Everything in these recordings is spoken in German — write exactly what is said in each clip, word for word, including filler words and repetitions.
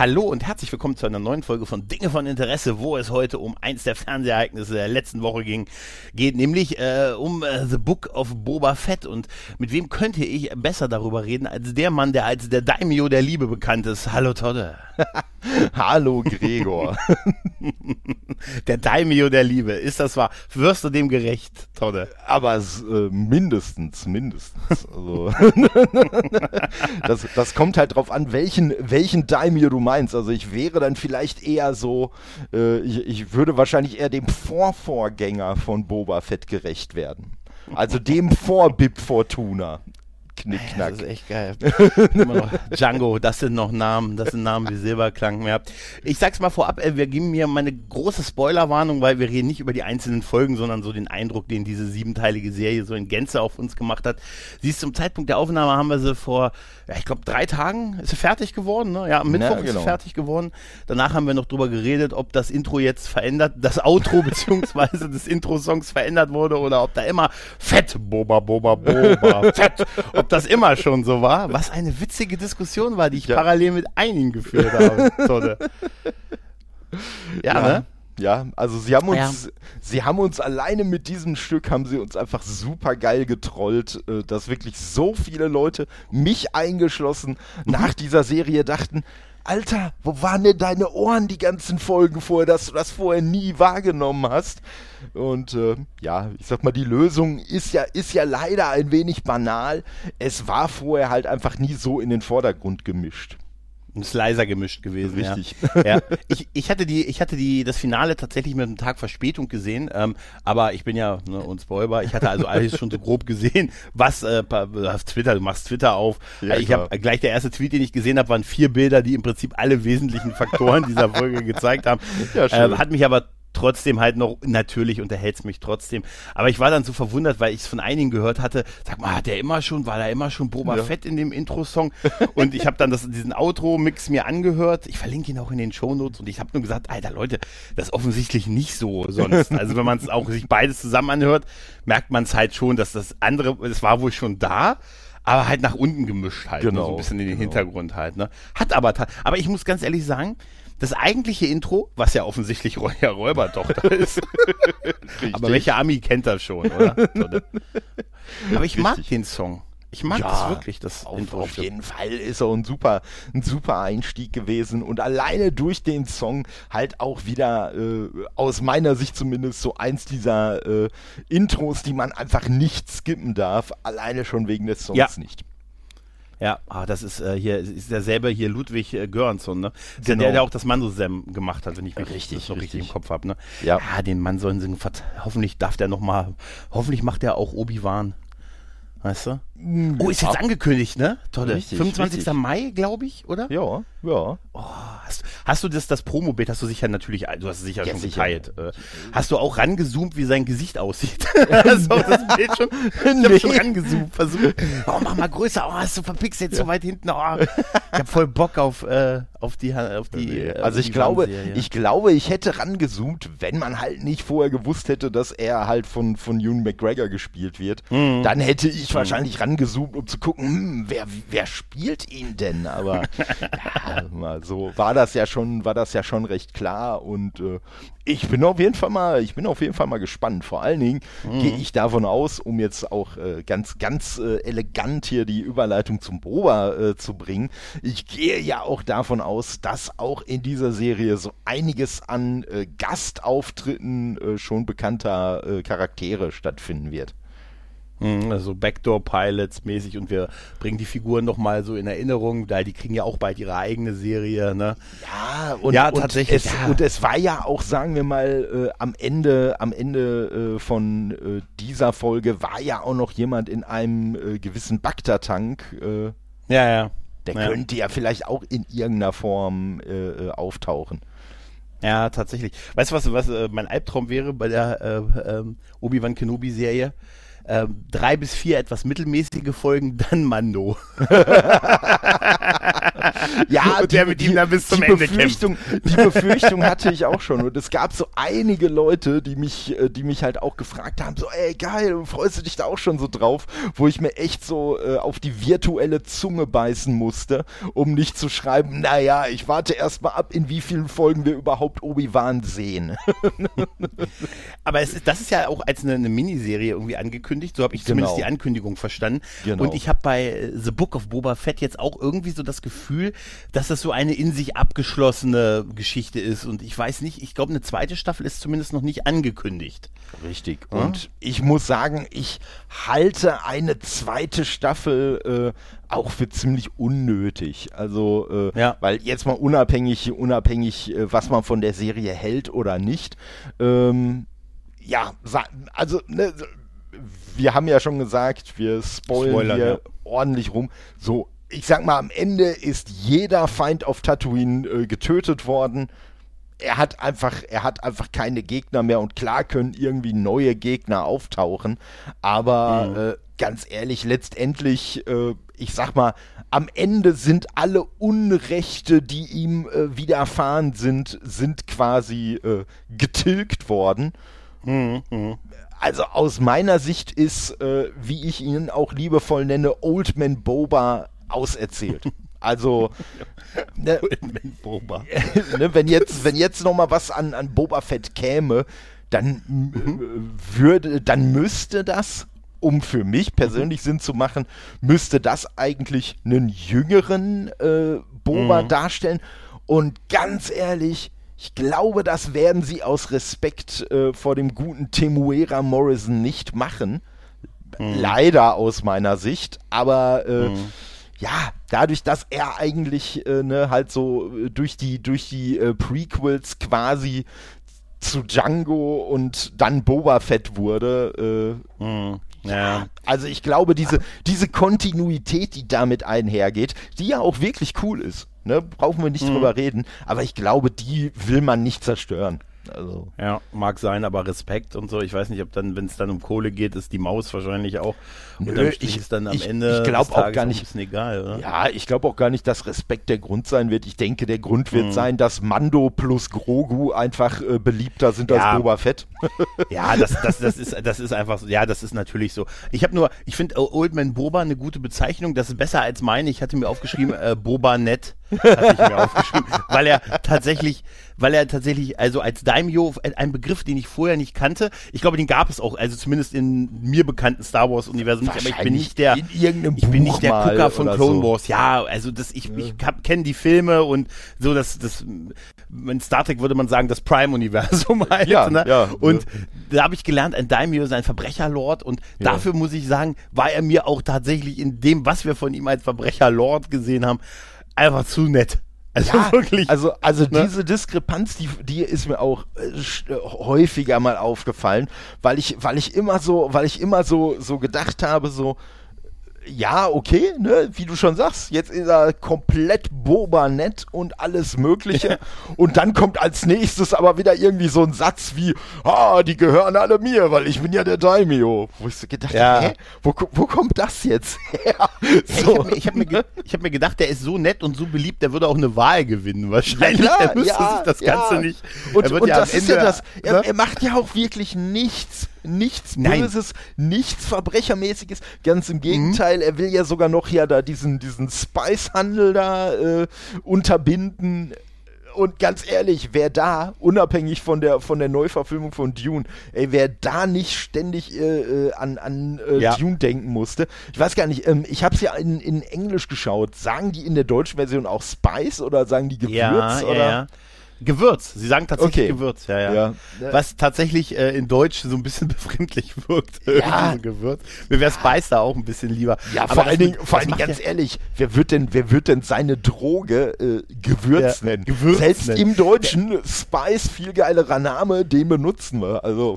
Hallo und herzlich willkommen zu einer neuen Folge von Dinge von Interesse, wo es heute um eins der Fernsehereignisse der letzten Woche ging, geht nämlich äh, um äh, The Book of Boba Fett. Und mit wem könnte ich besser darüber reden, als der Mann, der als der Daimyo der Liebe bekannt ist. Hallo Todde. Hallo Gregor. Der Daimyo der Liebe, ist das wahr? Wirst du dem gerecht, Todde? Aber äh, mindestens, mindestens. Also, das, das kommt halt drauf an, welchen, welchen Daimyo du meinst. Also ich wäre dann vielleicht eher so, äh, ich, ich würde wahrscheinlich eher dem Vorvorgänger von Boba Fett gerecht werden. Also dem Vor-Bib Fortuna. Knickknack. Das ist echt geil. Immer noch Django, das sind noch Namen, das sind Namen, wie Silberklang mehr habt. Ich sag's mal vorab, wir geben mir meine große Spoilerwarnung, weil wir reden nicht über die einzelnen Folgen, sondern so den Eindruck, den diese siebenteilige Serie so in Gänze auf uns gemacht hat. Sie ist zum Zeitpunkt der Aufnahme, haben wir sie vor, ja, ich glaube drei Tagen, ist sie fertig geworden, ne? Ja, am Mittwoch Na, genau. ist sie fertig geworden. Danach haben wir noch drüber geredet, ob das Intro jetzt verändert, das Outro beziehungsweise des Intro-Songs verändert wurde oder ob da immer Fett, Boba, Boba, Boba, Fett, ob das immer schon so war, was eine witzige Diskussion war, die ich ja. parallel mit einigen geführt habe. Tolle. Ja, ja, ne? Ja, also sie haben uns, ja. sie haben uns alleine mit diesem Stück, haben sie uns einfach super geil getrollt, dass wirklich so viele Leute, mich eingeschlossen, nach dieser Serie dachten, Alter, wo waren denn deine Ohren die ganzen Folgen vorher, dass du das vorher nie wahrgenommen hast? Und äh, ja, ich sag mal, die Lösung ist ja, ist ja leider ein wenig banal. Es war vorher halt einfach nie so in den Vordergrund gemischt. Ist leiser gemischt gewesen. Richtig. Ja. Ja. Ich, ich hatte die, ich hatte die, das Finale tatsächlich mit einem Tag Verspätung gesehen, ähm, aber ich bin ja ne, uns Spoiler. Ich hatte also alles schon so grob gesehen, was äh, auf Twitter, du machst Twitter auf. Ja, ich habe gleich der erste Tweet, den ich gesehen habe, waren vier Bilder, die im Prinzip alle wesentlichen Faktoren dieser Folge gezeigt haben. Ja, schön. Äh, hat mich aber trotzdem halt noch, natürlich unterhält's mich trotzdem, aber ich war dann so verwundert, weil ich es von einigen gehört hatte, sag mal, hat der immer schon, war da immer schon Boba ja. Fett in dem Intro-Song und ich habe dann das, diesen Outro-Mix mir angehört, ich verlinke ihn auch in den Shownotes und ich habe nur gesagt, Alter Leute, das ist offensichtlich nicht so sonst, also wenn man es auch sich beides zusammen anhört, merkt man es halt schon, dass das andere, es war wohl schon da, aber halt nach unten gemischt halt, genau, so ein bisschen in den genau. Hintergrund halt, ne, hat aber, aber ich muss ganz ehrlich sagen, das eigentliche Intro, was ja offensichtlich Ronja Räubertochter ist. Aber welcher Ami kennt das schon, oder? Aber ich Richtig. mag den Song. Ich mag ja, das wirklich, das auf, Intro. Auf jeden Fall ist er ein super, ein super Einstieg gewesen und alleine durch den Song halt auch wieder, äh, aus meiner Sicht zumindest, so eins dieser äh, Intros, die man einfach nicht skippen darf, alleine schon wegen des Songs ja. nicht. Ja, ah, das ist äh, hier ist derselbe hier Ludwig äh, Göransson, ne? Ist genau. der, der auch das Mando-Sam gemacht hat, wenn ich mich richtig, das noch richtig, richtig im Kopf habe, ne? Ja. Ah, den Mann sollen sie, hoffentlich darf der nochmal, hoffentlich macht der auch Obi-Wan, weißt du? Mhm. Oh, ist jetzt angekündigt, ne? Tolle. Richtig, fünfundzwanzigsten Richtig. Mai, glaube ich, oder? Ja, ja. Oh, hast, hast du das, das Promo-Bild, hast du sicher natürlich, du hast es sicher ja, schon sicher. geteilt. Äh, hast du auch rangezoomt, wie sein Gesicht aussieht? Hast du auch das Bild schon? Ich hab nee. schon rangezoomt, versucht. Oh, mach mal größer, oh, hast du verpixelt ja. so weit hinten. Oh, ich hab voll Bock auf, äh, auf die, auf die. Äh, also auf ich die glaube, Serie. ich glaube, ich hätte rangezoomt, wenn man halt nicht vorher gewusst hätte, dass er halt von, von Ewan McGregor gespielt wird. Mhm. Dann hätte ich wahrscheinlich ran gezoomt, um zu gucken, hm, wer, wer spielt ihn denn? Aber ja, mal so war das ja schon, war das ja schon recht klar und äh, ich bin auf jeden Fall mal, ich bin auf jeden Fall mal gespannt. Vor allen Dingen mhm. gehe ich davon aus, um jetzt auch äh, ganz, ganz äh, elegant hier die Überleitung zum Boba äh, zu bringen. Ich gehe ja auch davon aus, dass auch in dieser Serie so einiges an äh, Gastauftritten äh, schon bekannter äh, Charaktere stattfinden wird. Also Backdoor-Pilots mäßig und wir bringen die Figuren nochmal so in Erinnerung, weil die kriegen ja auch bald ihre eigene Serie, ne? Ja, und, ja, und, tatsächlich, es, ja. und es war ja auch, sagen wir mal, äh, am Ende, am Ende äh, von äh, dieser Folge war ja auch noch jemand in einem äh, gewissen Bacta-Tank. Äh, ja, ja. Der ja. könnte ja vielleicht auch in irgendeiner Form äh, äh, auftauchen. Ja, tatsächlich. Weißt du, was, was äh, mein Albtraum wäre bei der äh, äh, Obi-Wan Kenobi-Serie? Ähm, drei bis vier etwas mittelmäßige Folgen, dann Mando. Ja, und der die, mit ihm dann bis zum Ende Befürchtung, kämpft. Die Befürchtung hatte ich auch schon. Und es gab so einige Leute, die mich, die mich halt auch gefragt haben, so, ey, geil, freust du dich da auch schon so drauf? Wo ich mir echt so äh, auf die virtuelle Zunge beißen musste, um nicht zu schreiben, naja, ich warte erstmal ab, in wie vielen Folgen wir überhaupt Obi-Wan sehen. Aber es ist, das ist ja auch als eine, eine Miniserie irgendwie angekündigt. So habe ich genau. zumindest die Ankündigung verstanden. Genau. Und ich habe bei The Book of Boba Fett jetzt auch irgendwie so das Gefühl, dass das so eine in sich abgeschlossene Geschichte ist. Und ich weiß nicht, ich glaube, eine zweite Staffel ist zumindest noch nicht angekündigt. Richtig. Ja. Und ich muss sagen, ich halte eine zweite Staffel äh, auch für ziemlich unnötig. Also, äh, ja. weil jetzt mal unabhängig, unabhängig, äh, was man von der Serie hält oder nicht. Ähm, ja, also, ne, wir haben ja schon gesagt, wir spoilern Spoiler, hier ja. ordentlich rum. So, ich sag mal, am Ende ist jeder Feind auf Tatooine äh, getötet worden. Er hat einfach, er hat einfach keine Gegner mehr und klar können irgendwie neue Gegner auftauchen. Aber mhm. äh, ganz ehrlich, letztendlich, äh, ich sag mal, am Ende sind alle Unrechte, die ihm äh, widerfahren sind, sind quasi äh, getilgt worden. Mhm. Also aus meiner Sicht ist, äh, wie ich ihn auch liebevoll nenne, Old Man Boba auserzählt. Also ne, Boba. Ne, wenn jetzt, wenn jetzt noch mal was an, an Boba Fett käme, dann mhm. würde, dann müsste das, um für mich persönlich mhm. Sinn zu machen, müsste das eigentlich einen jüngeren äh, Boba mhm. darstellen. Und ganz ehrlich, ich glaube, das werden sie aus Respekt äh, vor dem guten Temuera Morrison nicht machen. Mhm. Leider aus meiner Sicht, aber äh, mhm. ja, dadurch, dass er eigentlich äh, ne, halt so durch die, durch die äh, Prequels quasi zu Django und dann Boba Fett wurde. Äh, mhm. ja. ja. Also ich glaube, diese, diese Kontinuität, die damit einhergeht, die ja auch wirklich cool ist, ne, brauchen wir nicht mhm. drüber reden, aber ich glaube, die will man nicht zerstören. Also. Ja, mag sein, aber Respekt und so. Ich weiß nicht, ob dann, wenn es dann um Kohle geht, ist die Maus wahrscheinlich auch. Und dann ist dann am ich, Ende ich glaub des Tages auch gar nicht, ein bisschen egal, oder? Ja, ich glaube auch gar nicht, dass Respekt der Grund sein wird. Ich denke, der Grund wird mhm. sein, dass Mando plus Grogu einfach äh, beliebter sind ja. als Boba Fett. Ja, das, das, das, ist, das ist einfach so. Ja, das ist natürlich so. Ich habe nur, ich finde Old Man Boba eine gute Bezeichnung. Das ist besser als meine. Ich hatte mir aufgeschrieben, äh, Boba Nett. Hatte ich mir aufgeschrieben, weil er tatsächlich, weil er tatsächlich, also als Daimyo, ein Begriff, den ich vorher nicht kannte, ich glaube, den gab es auch, also zumindest in mir bekannten Star Wars Universum nicht, aber ich bin nicht der, ich bin nicht der Gucker von Clone Wars, so. Ja, also das, ich, ich kenne die Filme und so, das, das, in Star Trek würde man sagen, das Prime-Universum halt, ja, ne? ja, und ja. da habe ich gelernt, ein Daimyo ist ein Verbrecherlord und ja. dafür muss ich sagen, war er mir auch tatsächlich in dem, was wir von ihm als Verbrecherlord gesehen haben, einfach zu nett. Also ja, wirklich. Also, also ne? diese Diskrepanz, die, die ist mir auch äh, häufiger mal aufgefallen, weil ich, weil ich immer so, weil ich immer so, so gedacht habe, so, ja, okay, ne, wie du schon sagst, jetzt ist er komplett Boba-nett und alles Mögliche. Und dann kommt als nächstes aber wieder irgendwie so ein Satz wie, ah, die gehören alle mir, weil ich bin ja der Daimyo. Wo ich so gedacht habe, ja. hä, wo, wo kommt das jetzt her? So. Ich habe mir, ich hab mir, ich hab mir gedacht, der ist so nett und so beliebt, der würde auch eine Wahl gewinnen wahrscheinlich. Ja, er müsste ja, sich das ja. Ganze nicht... Und, er wird und ja das ist Ende, ja das, er, ne? er macht ja auch wirklich nichts Nichts Böses, Nein. nichts Verbrechermäßiges, ganz im Gegenteil, mhm. er will ja sogar noch ja da diesen, diesen Spice-Handel da äh, unterbinden. Und ganz ehrlich, wer da, unabhängig von der von der Neuverfilmung von Dune, ey, wer da nicht ständig äh, an, an äh, ja. Dune denken musste, ich weiß gar nicht, ähm, ich hab's ja in, in Englisch geschaut, sagen die in der deutschen Version auch Spice oder sagen die Gewürz? Ja, oder? Ja, ja. Gewürz, sie sagen tatsächlich okay. Gewürz, ja, ja, ja. Was tatsächlich äh, in Deutsch so ein bisschen befremdlich wirkt, ja. so Gewürz. Mir wäre Spice da auch ein bisschen lieber. Ja, aber vor allen Dingen, vor allen Dingen ganz ja. ehrlich, wer wird denn, wer wird denn seine Droge äh, Gewürz ja, nennen? Gewürz Selbst nennen. Im Deutschen, ja. Spice, viel geilerer Name, den benutzen wir, also.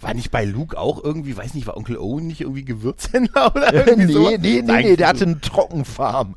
War nicht bei Luke auch irgendwie, weiß nicht, war Onkel Owen nicht irgendwie Gewürzhändler oder irgendwie nee, sowas? Nee, nee, nee, der hatte eine Trockenfarm.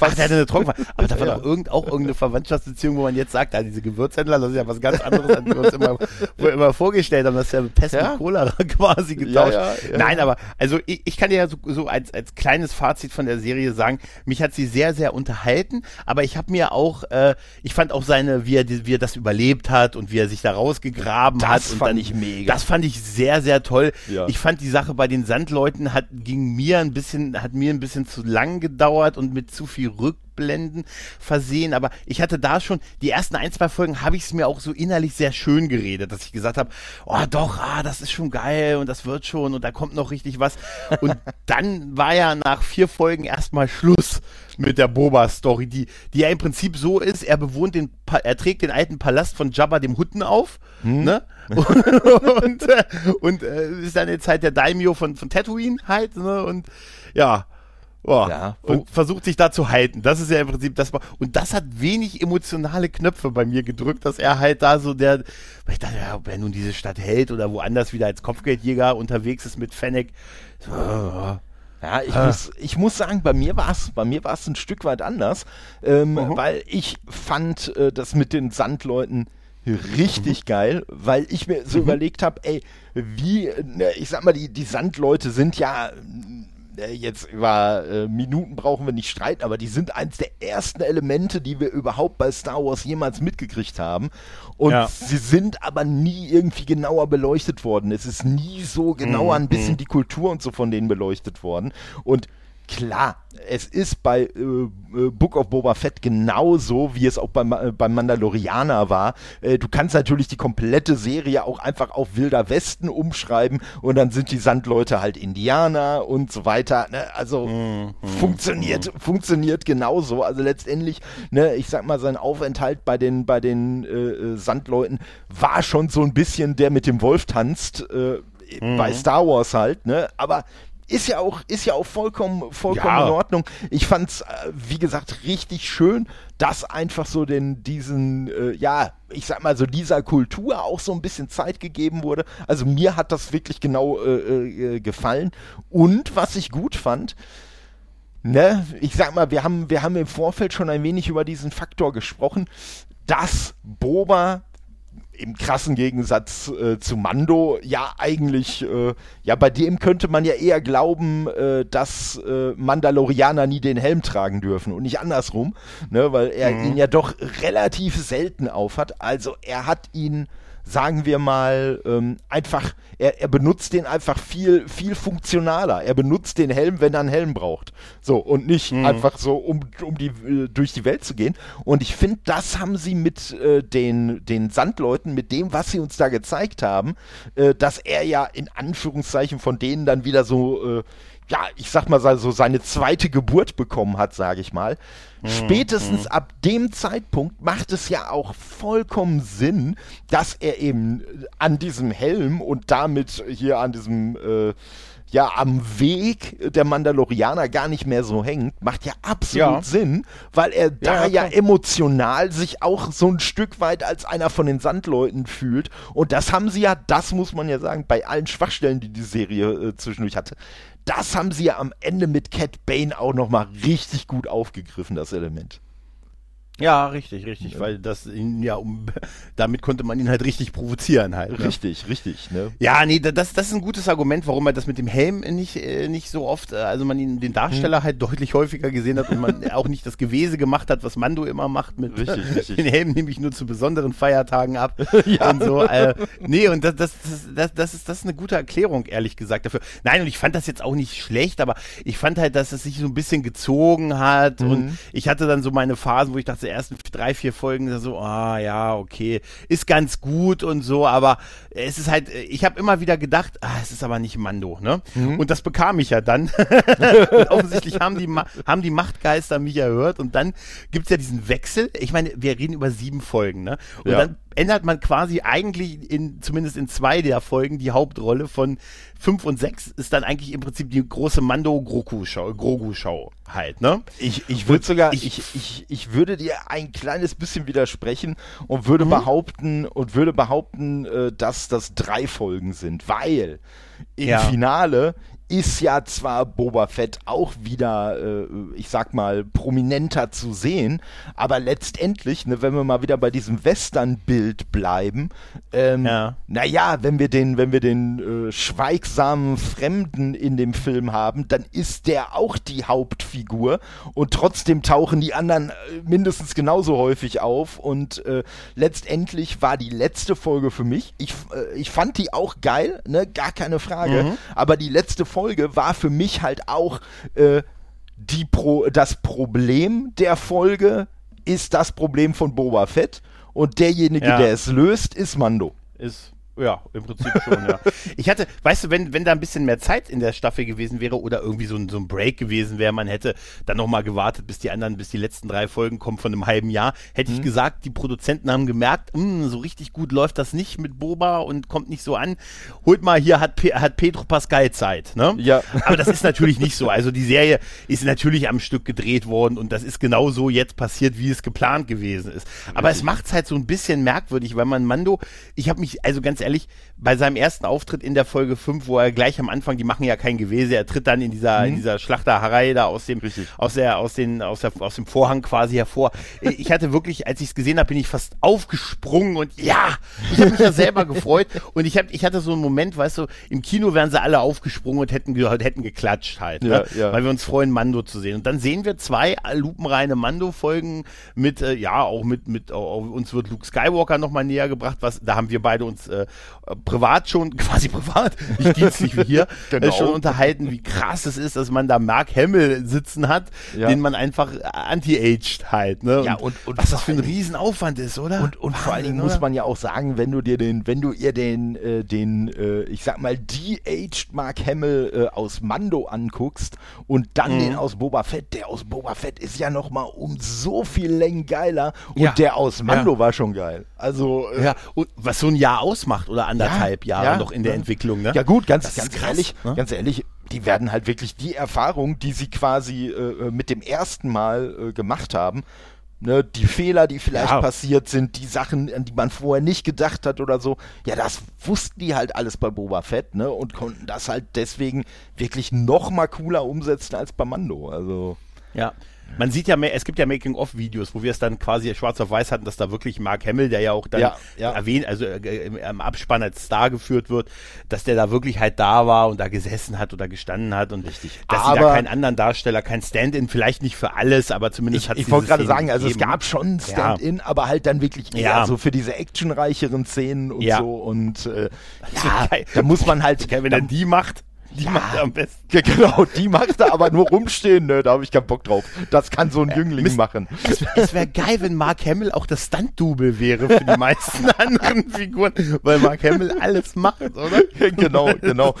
Ach, der hatte eine Trockenfarm. Aber da war ja. doch irgend, auch irgendeine Verwandtschaftsbeziehung, wo man jetzt sagt, gesagt, ja, diese Gewürzhändler, das ist ja was ganz anderes, als wir uns immer, wir immer vorgestellt haben, das ist ja mit Pest ja? und Cola quasi getauscht. Ja, ja, ja. Nein, aber also ich, ich kann dir ja so, so als, als kleines Fazit von der Serie sagen, mich hat sie sehr, sehr unterhalten, aber ich habe mir auch, äh, ich fand auch seine, wie er, wie er das überlebt hat und wie er sich da rausgegraben das hat. Das fand dann, ich mega. Das fand ich sehr, sehr toll. Ja. Ich fand die Sache bei den Sandleuten hat, ging mir ein bisschen, hat mir ein bisschen zu lang gedauert und mit zu viel Rückblick Blenden versehen, aber ich hatte da schon die ersten ein, zwei Folgen, habe ich es mir auch so innerlich sehr schön geredet, dass ich gesagt habe, oh doch, ah, das ist schon geil und das wird schon und da kommt noch richtig was und dann war ja nach vier Folgen erstmal Schluss mit der Boba-Story, die, die ja im Prinzip so ist, er bewohnt den, pa- er trägt den alten Palast von Jabba dem Hutten auf, hm. ne? und, und, äh, und äh, ist dann jetzt halt der Daimyo von, von Tatooine halt, ne, und ja, Oh, ja. und versucht sich da zu halten. Das ist ja im Prinzip das. Und das hat wenig emotionale Knöpfe bei mir gedrückt, dass er halt da so der, weil ich dachte, ja, ob er nun diese Stadt hält oder woanders wieder als Kopfgeldjäger unterwegs ist mit Fennec. So, ja, ich, ah. muss, ich muss sagen, bei mir war es bei mir war es ein Stück weit anders, ähm, mhm. weil ich fand äh, das mit den Sandleuten richtig mhm. geil, weil ich mir so mhm. überlegt habe, ey, wie, ne, ich sag mal, die, die Sandleute sind ja... Jetzt über äh, Minuten brauchen wir nicht streiten, aber die sind eins der ersten Elemente, die wir überhaupt bei Star Wars jemals mitgekriegt haben. Und ja. sie sind aber nie irgendwie genauer beleuchtet worden. Es ist nie so genauer mhm. ein bisschen die Kultur und so von denen beleuchtet worden. Und klar, es ist bei äh, Book of Boba Fett genauso, wie es auch beim, äh, beim Mandalorianer war. Äh, du kannst natürlich die komplette Serie auch einfach auf Wilder Westen umschreiben und dann sind die Sandleute halt Indianer und so weiter. Ne? Also mhm. funktioniert, mhm. funktioniert genauso. Also letztendlich, ne, ich sag mal, sein Aufenthalt bei den, bei den äh, Sandleuten war schon so ein bisschen der mit dem Wolf tanzt, äh, mhm. bei Star Wars halt, ne? Aber Ist ja auch, ist ja auch vollkommen, vollkommen ja. in Ordnung. Ich fand's, wie gesagt, richtig schön, dass einfach so den, diesen, äh, ja, ich sag mal so dieser Kultur auch so ein bisschen Zeit gegeben wurde. Also mir hat das wirklich genau äh, äh, gefallen. Und was ich gut fand, ne, ich sag mal, wir haben, wir haben im Vorfeld schon ein wenig über diesen Faktor gesprochen, dass Boba im krassen Gegensatz äh, zu Mando, ja eigentlich, äh, ja bei dem könnte man ja eher glauben, äh, dass äh, Mandalorianer nie den Helm tragen dürfen und nicht andersrum, ne, weil er mhm. ihn ja doch relativ selten aufhat. Also er hat ihn, sagen wir mal, ähm, einfach, er, er benutzt den einfach viel, viel funktionaler. Er benutzt den Helm, wenn er einen Helm braucht. So, und nicht mhm. einfach so, um, um die, äh, durch die Welt zu gehen. Und ich finde, das haben sie mit äh, den, den Sandleuten, mit dem, was sie uns da gezeigt haben, äh, dass er ja in Anführungszeichen von denen dann wieder so, äh, ja, ich sag mal so seine zweite Geburt bekommen hat, sage ich mal. Spätestens mhm. ab dem Zeitpunkt macht es ja auch vollkommen Sinn, dass er eben an diesem Helm und damit hier an diesem, äh, ja, am Weg der Mandalorianer gar nicht mehr so hängt. Macht ja absolut ja. Sinn, weil er da ja, ja emotional sich auch so ein Stück weit als einer von den Sandleuten fühlt. Und das haben sie ja, das muss man ja sagen, bei allen Schwachstellen, die die Serie äh, zwischendurch hatte, das haben sie ja am Ende mit Cad Bane auch nochmal richtig gut aufgegriffen, das Element. Ja, richtig, richtig, ja. weil das ihn ja um, damit konnte man ihn halt richtig provozieren halt. Ne? Richtig, richtig, ne? Ja, nee, das, das ist ein gutes Argument, warum er das mit dem Helm nicht, äh, nicht so oft, also man ihn, den Darsteller hm. halt deutlich häufiger gesehen hat und man auch nicht das Gewese gemacht hat, was Mando immer macht mit richtig, richtig. Den Helm nehme ich nur zu besonderen Feiertagen ab ja. und so. Äh, nee, und das, das, das, das, ist, das ist eine gute Erklärung, ehrlich gesagt, dafür. Nein, und ich fand das jetzt auch nicht schlecht, aber ich fand halt, dass es sich so ein bisschen gezogen hat mhm. und ich hatte dann so meine Phasen, wo ich dachte, ersten drei, vier Folgen so, ah ja, okay, ist ganz gut und so, aber es ist halt, ich habe immer wieder gedacht, ah, es ist aber nicht Mando, ne? Mhm. Und das bekam ich ja dann. Offensichtlich haben die, haben die Machtgeister mich erhört und dann gibt es ja diesen Wechsel, ich meine, wir reden über sieben Folgen, ne? Und ja. dann ändert man quasi eigentlich in, zumindest in zwei der Folgen, die Hauptrolle von fünf und sechs ist dann eigentlich im Prinzip die große Mando-Grogu-Show, Grogu-Show halt, ne? Ich, ich würde sogar, ich, ich, ich, ich würde dir ein kleines bisschen widersprechen und würde mhm. behaupten, und würde behaupten, dass das drei Folgen sind, weil im ja. Finale ist ja zwar Boba Fett auch wieder, äh, ich sag mal, prominenter zu sehen, aber letztendlich, ne, wenn wir mal wieder bei diesem Western-Bild bleiben, ähm, ja. naja, wenn wir den, wenn wir den äh, schweigsamen Fremden in dem Film haben, dann ist der auch die Hauptfigur und trotzdem tauchen die anderen mindestens genauso häufig auf und äh, letztendlich war die letzte Folge für mich, ich, äh, ich fand die auch geil, ne, gar keine Frage, mhm. aber die letzte Folge Folge war für mich halt auch äh, die Pro- das Problem der Folge ist das Problem von Boba Fett und derjenige, ja. der es löst, ist Mando. Ist, ja, im Prinzip schon, ja. Ich hatte, weißt du, wenn, wenn da ein bisschen mehr Zeit in der Staffel gewesen wäre oder irgendwie so ein, so ein Break gewesen wäre, man hätte dann nochmal gewartet, bis die anderen, bis die letzten drei Folgen kommen von einem halben Jahr, hätte mhm. ich gesagt, die Produzenten haben gemerkt, so richtig gut läuft das nicht mit Boba und kommt nicht so an. Holt mal, hier hat, Pe- hat Pedro Pascal Zeit, ne? Ja. Aber das ist natürlich nicht so. Also die Serie ist natürlich am Stück gedreht worden und das ist genau so jetzt passiert, wie es geplant gewesen ist. Aber mhm. es macht's halt so ein bisschen merkwürdig, weil man Mando, ich habe mich, also ganz ehrlich, bei seinem ersten Auftritt in der Folge fünf, wo er gleich am Anfang, die machen ja kein Gewese, er tritt dann in dieser, mhm. in dieser Schlachterei da aus dem, aus der, aus den, aus der, aus dem Vorhang quasi hervor. Ich hatte wirklich, als ich es gesehen habe, bin ich fast aufgesprungen und ja, ich habe mich ja selber gefreut und ich habe, ich hatte so einen Moment, weißt du, im Kino wären sie alle aufgesprungen und hätten, hätten geklatscht halt, ja, ne? ja. weil wir uns freuen, Mando zu sehen. Und dann sehen wir zwei lupenreine Mando-Folgen mit, äh, ja, auch mit, mit, auch, uns wird Luke Skywalker nochmal näher gebracht, was, da haben wir beide uns, äh, privat schon, quasi privat, nicht dienstlich wie hier, genau. äh, schon unterhalten, wie krass es ist, dass man da Mark Hamill sitzen hat, ja. den man einfach anti-aged halt, ne? Ja, und, und was das für ein Riesenaufwand ist, oder? Und, und vor allen Dingen muss man ja auch sagen, wenn du dir den, wenn du ihr den, äh, den, äh, ich sag mal, de-aged Mark Hamill äh, aus Mando anguckst und dann mhm. den aus Boba Fett, der aus Boba Fett ist ja nochmal um so viel Längen geiler und ja. der aus Mando ja. war schon geil. Also, äh, ja, und was so ein Jahr ausmacht, oder anderthalb ja, Jahre ja, noch in der ja. Entwicklung, ne? Ja gut, ganz, ganz krass, ehrlich, ne? ganz ehrlich, die werden halt wirklich die Erfahrung, die sie quasi äh, mit dem ersten Mal äh, gemacht haben, ne, die Fehler, die vielleicht ja. passiert sind, die Sachen, an die man vorher nicht gedacht hat oder so, ja, das wussten die halt alles bei Boba Fett, ne, und konnten das halt deswegen wirklich noch mal cooler umsetzen als bei Mando, also... Ja, man sieht ja mehr, es gibt ja Making-of-Videos, wo wir es dann quasi schwarz auf weiß hatten, dass da wirklich Mark Hamill, der ja auch dann ja, ja. erwähnt, also äh, im, im Abspann als Star geführt wird, dass der da wirklich halt da war und da gesessen hat oder gestanden hat und richtig, dass aber sie da keinen anderen Darsteller, kein Stand-in, vielleicht nicht für alles, aber zumindest hat es Ich wollte gerade sagen, also gegeben. Es gab schon ein Stand-in, ja. aber halt dann wirklich eher ja. so für diese actionreicheren Szenen und ja. so und äh, ja, ja, da muss man halt... Okay, wenn dann, er die macht... Die ja. macht er am besten. Ja, genau, die macht er, aber nur rumstehen, ne, da habe ich keinen Bock drauf. Das kann so ein Jüngling Mist, machen. Es, es wäre geil, wenn Mark Hamill auch das Stunt-Double wäre für die meisten anderen Figuren, weil Mark Hamill alles macht, oder? Genau, genau.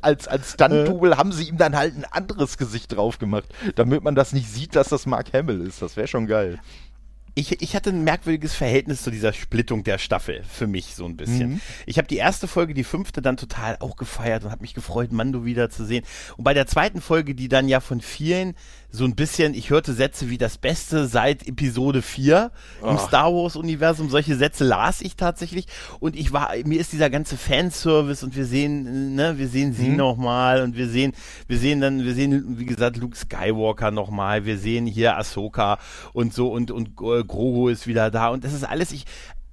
Als, als Stunt-Double äh. haben sie ihm dann halt ein anderes Gesicht drauf gemacht, damit man das nicht sieht, dass das Mark Hamill ist. Das wäre schon geil. Ich, ich hatte ein merkwürdiges Verhältnis zu dieser Splittung der Staffel, für mich so ein bisschen. Mhm. Ich habe die erste Folge, die fünfte, dann total auch gefeiert und habe mich gefreut, Mando wieder zu sehen. Und bei der zweiten Folge, die dann ja von vielen so ein bisschen, ich hörte Sätze wie das Beste seit Episode vier oh. im Star-Wars-Universum, solche Sätze las ich tatsächlich und ich war, mir ist dieser ganze Fanservice und wir sehen, ne, wir sehen sie mhm. nochmal und wir sehen, wir sehen dann, wir sehen, wie gesagt, Luke Skywalker nochmal, wir sehen hier Ahsoka und so und, und äh, Grogu ist wieder da und das ist alles, ich...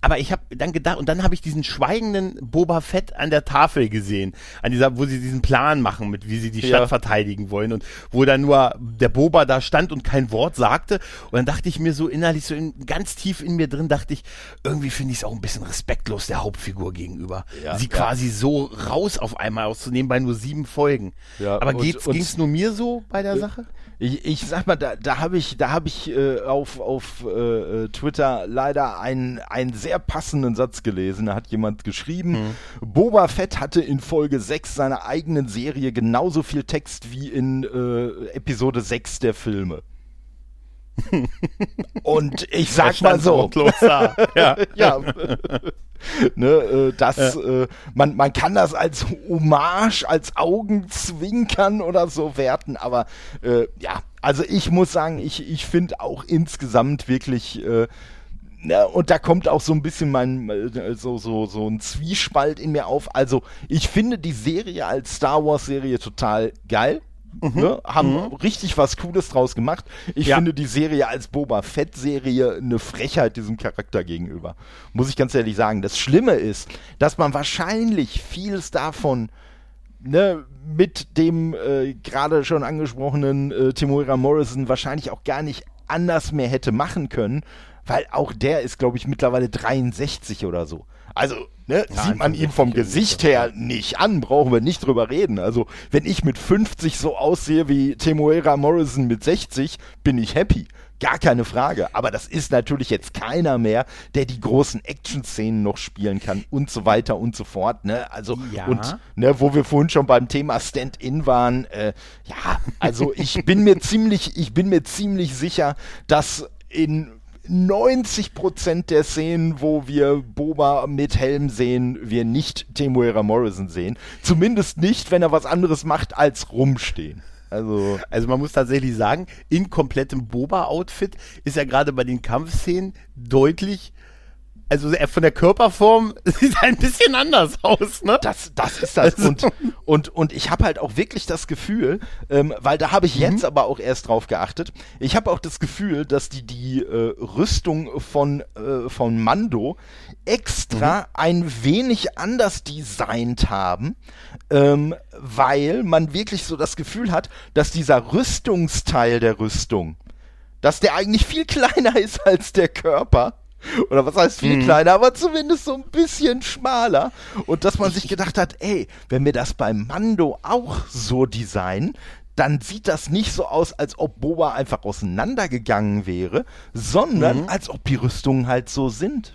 Aber ich habe dann gedacht, und dann habe ich diesen schweigenden Boba Fett an der Tafel gesehen, an dieser, wo sie diesen Plan machen, mit wie sie die Stadt ja. verteidigen wollen und wo dann nur der Boba da stand und kein Wort sagte. Und dann dachte ich mir so innerlich, so in, ganz tief in mir drin, dachte ich, irgendwie finde ich es auch ein bisschen respektlos der Hauptfigur gegenüber, ja, sie ja. quasi so raus auf einmal auszunehmen bei nur sieben Folgen. Ja, aber ging es nur mir so bei der äh, Sache? Ich, ich sag mal, da, da habe ich, da hab ich äh, auf, auf äh, Twitter leider einen, einen sehr passenden Satz gelesen. Da hat jemand geschrieben, mhm. Boba Fett hatte in Folge sechs seiner eigenen Serie genauso viel Text wie in äh, Episode sechs der Filme. Und ich sag mal so. Da. Ja. ja. Ne, äh, das, ja. äh, man, man kann das als Hommage, als Augenzwinkern oder so werten, aber äh, ja, also ich muss sagen, ich, ich finde auch insgesamt wirklich. Äh, Ja, und da kommt auch so ein bisschen mein so so so ein Zwiespalt in mir auf. Also ich finde die Serie als Star Wars Serie total geil. Mhm. Ne? Haben mhm. richtig was Cooles draus gemacht. Ich ja. finde die Serie als Boba Fett Serie eine Frechheit diesem Charakter gegenüber. Muss ich ganz ehrlich sagen. Das Schlimme ist, dass man wahrscheinlich vieles davon ne, mit dem äh, gerade schon angesprochenen äh, Temuera Morrison wahrscheinlich auch gar nicht anders mehr hätte machen können. Weil auch der ist, glaube ich, mittlerweile dreiundsechzig oder so. Also ne, ja, sieht man ihn vom Gesicht her nicht an, brauchen wir nicht drüber reden. Also wenn ich mit fünfzig so aussehe wie Temuera Morrison mit sechzig, bin ich happy. Gar keine Frage. Aber das ist natürlich jetzt keiner mehr, der die großen Action-Szenen noch spielen kann und so weiter und so fort. Ne? Also ja. und ne, wo wir vorhin schon beim Thema Stand-in waren, äh, ja, also ich bin mir ziemlich, ich bin mir ziemlich sicher, dass in neunzig Prozent der Szenen, wo wir Boba mit Helm sehen, wir nicht Temuera Morrison sehen. Zumindest nicht, wenn er was anderes macht, als rumstehen. Also, also man muss tatsächlich sagen, in komplettem Boba-Outfit ist er gerade bei den Kampfszenen deutlich... Also er von der Körperform sieht ein bisschen anders aus, ne? Das, das ist das. Und, und, und ich habe halt auch wirklich das Gefühl, ähm, weil da habe ich mhm. jetzt aber auch erst drauf geachtet, ich habe auch das Gefühl, dass die die äh, Rüstung von, äh, von Mando extra mhm. ein wenig anders designt haben, ähm, weil man wirklich so das Gefühl hat, dass dieser Rüstungsteil der Rüstung, dass der eigentlich viel kleiner ist als der Körper. Oder was heißt viel kleiner, aber zumindest so ein bisschen schmaler. Und dass man sich gedacht hat, ey, wenn wir das bei Mando auch so designen, dann sieht das nicht so aus, als ob Boba einfach auseinandergegangen wäre, sondern mhm. als ob die Rüstungen halt so sind.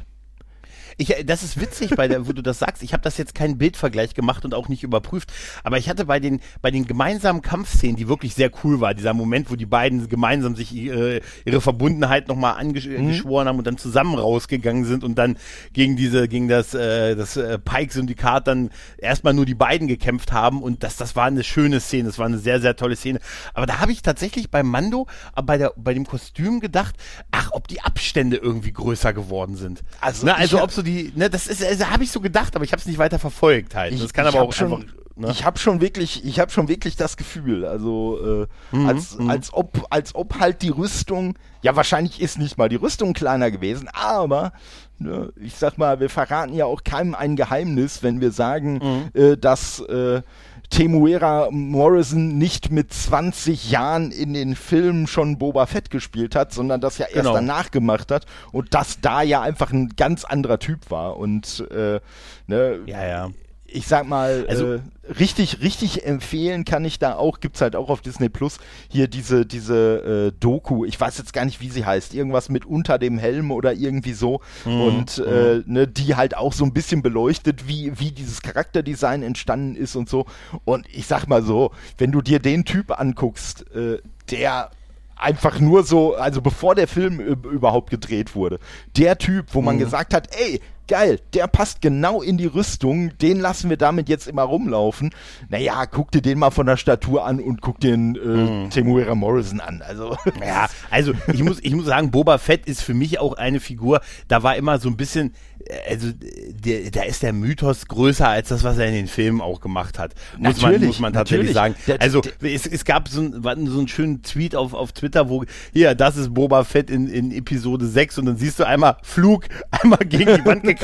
Ich, das ist witzig, bei der, wo du das sagst. Ich habe das jetzt keinen Bildvergleich gemacht und auch nicht überprüft. Aber ich hatte bei den bei den gemeinsamen Kampfszenen, die wirklich sehr cool war, dieser Moment, wo die beiden gemeinsam sich ihre, ihre Verbundenheit nochmal angeschworen mhm. haben und dann zusammen rausgegangen sind und dann gegen diese gegen das äh, das äh, Pike-Syndikat dann erstmal nur die beiden gekämpft haben. Und das das war eine schöne Szene. Das war eine sehr, sehr tolle Szene. Aber da habe ich tatsächlich bei Mando, bei der bei dem Kostüm gedacht, ach, ob die Abstände irgendwie größer geworden sind. Also, ne, also ob so die, ne, das ist, also habe ich so gedacht, aber ich habe es nicht weiter verfolgt halt. Ich, das kann aber auch schon, einfach, ne? Ich habe schon wirklich, ich habe schon wirklich das Gefühl, also äh, mhm, als m- als ob als ob halt die Rüstung, ja wahrscheinlich ist nicht mal die Rüstung kleiner gewesen, aber ne, ich sag mal, wir verraten ja auch keinem ein Geheimnis, wenn wir sagen, mhm. äh, dass äh, Temuera Morrison nicht mit zwanzig Jahren in den Filmen schon Boba Fett gespielt hat, sondern das ja erst genau. danach gemacht hat und dass da ja einfach ein ganz anderer Typ war und äh, ne, ja, ja. ich sag mal, also, äh, richtig, richtig empfehlen kann ich da auch, gibt's halt auch auf Disney Plus, hier diese, diese äh, Doku, ich weiß jetzt gar nicht, wie sie heißt, irgendwas mit unter dem Helm oder irgendwie so mhm, und äh, ne, die halt auch so ein bisschen beleuchtet, wie, wie dieses Charakterdesign entstanden ist und so und ich sag mal so, wenn du dir den Typ anguckst, äh, der einfach nur so, also bevor der Film überhaupt gedreht wurde, der Typ, wo man mhm. gesagt hat, ey, geil, der passt genau in die Rüstung, den lassen wir damit jetzt immer rumlaufen. Naja, guck dir den mal von der Statur an und guck den äh, mm. Temuera Morrison an. Also, ja, also ich muss, ich muss sagen, Boba Fett ist für mich auch eine Figur, da war immer so ein bisschen, also der, da ist der Mythos größer als das, was er in den Filmen auch gemacht hat. Muss, man, muss man tatsächlich sagen. Also es, es gab so, ein, so einen schönen Tweet auf, auf Twitter, wo, hier, das ist Boba Fett in, in Episode sechs und dann siehst du einmal Flug, einmal gegen die Wand gekommen.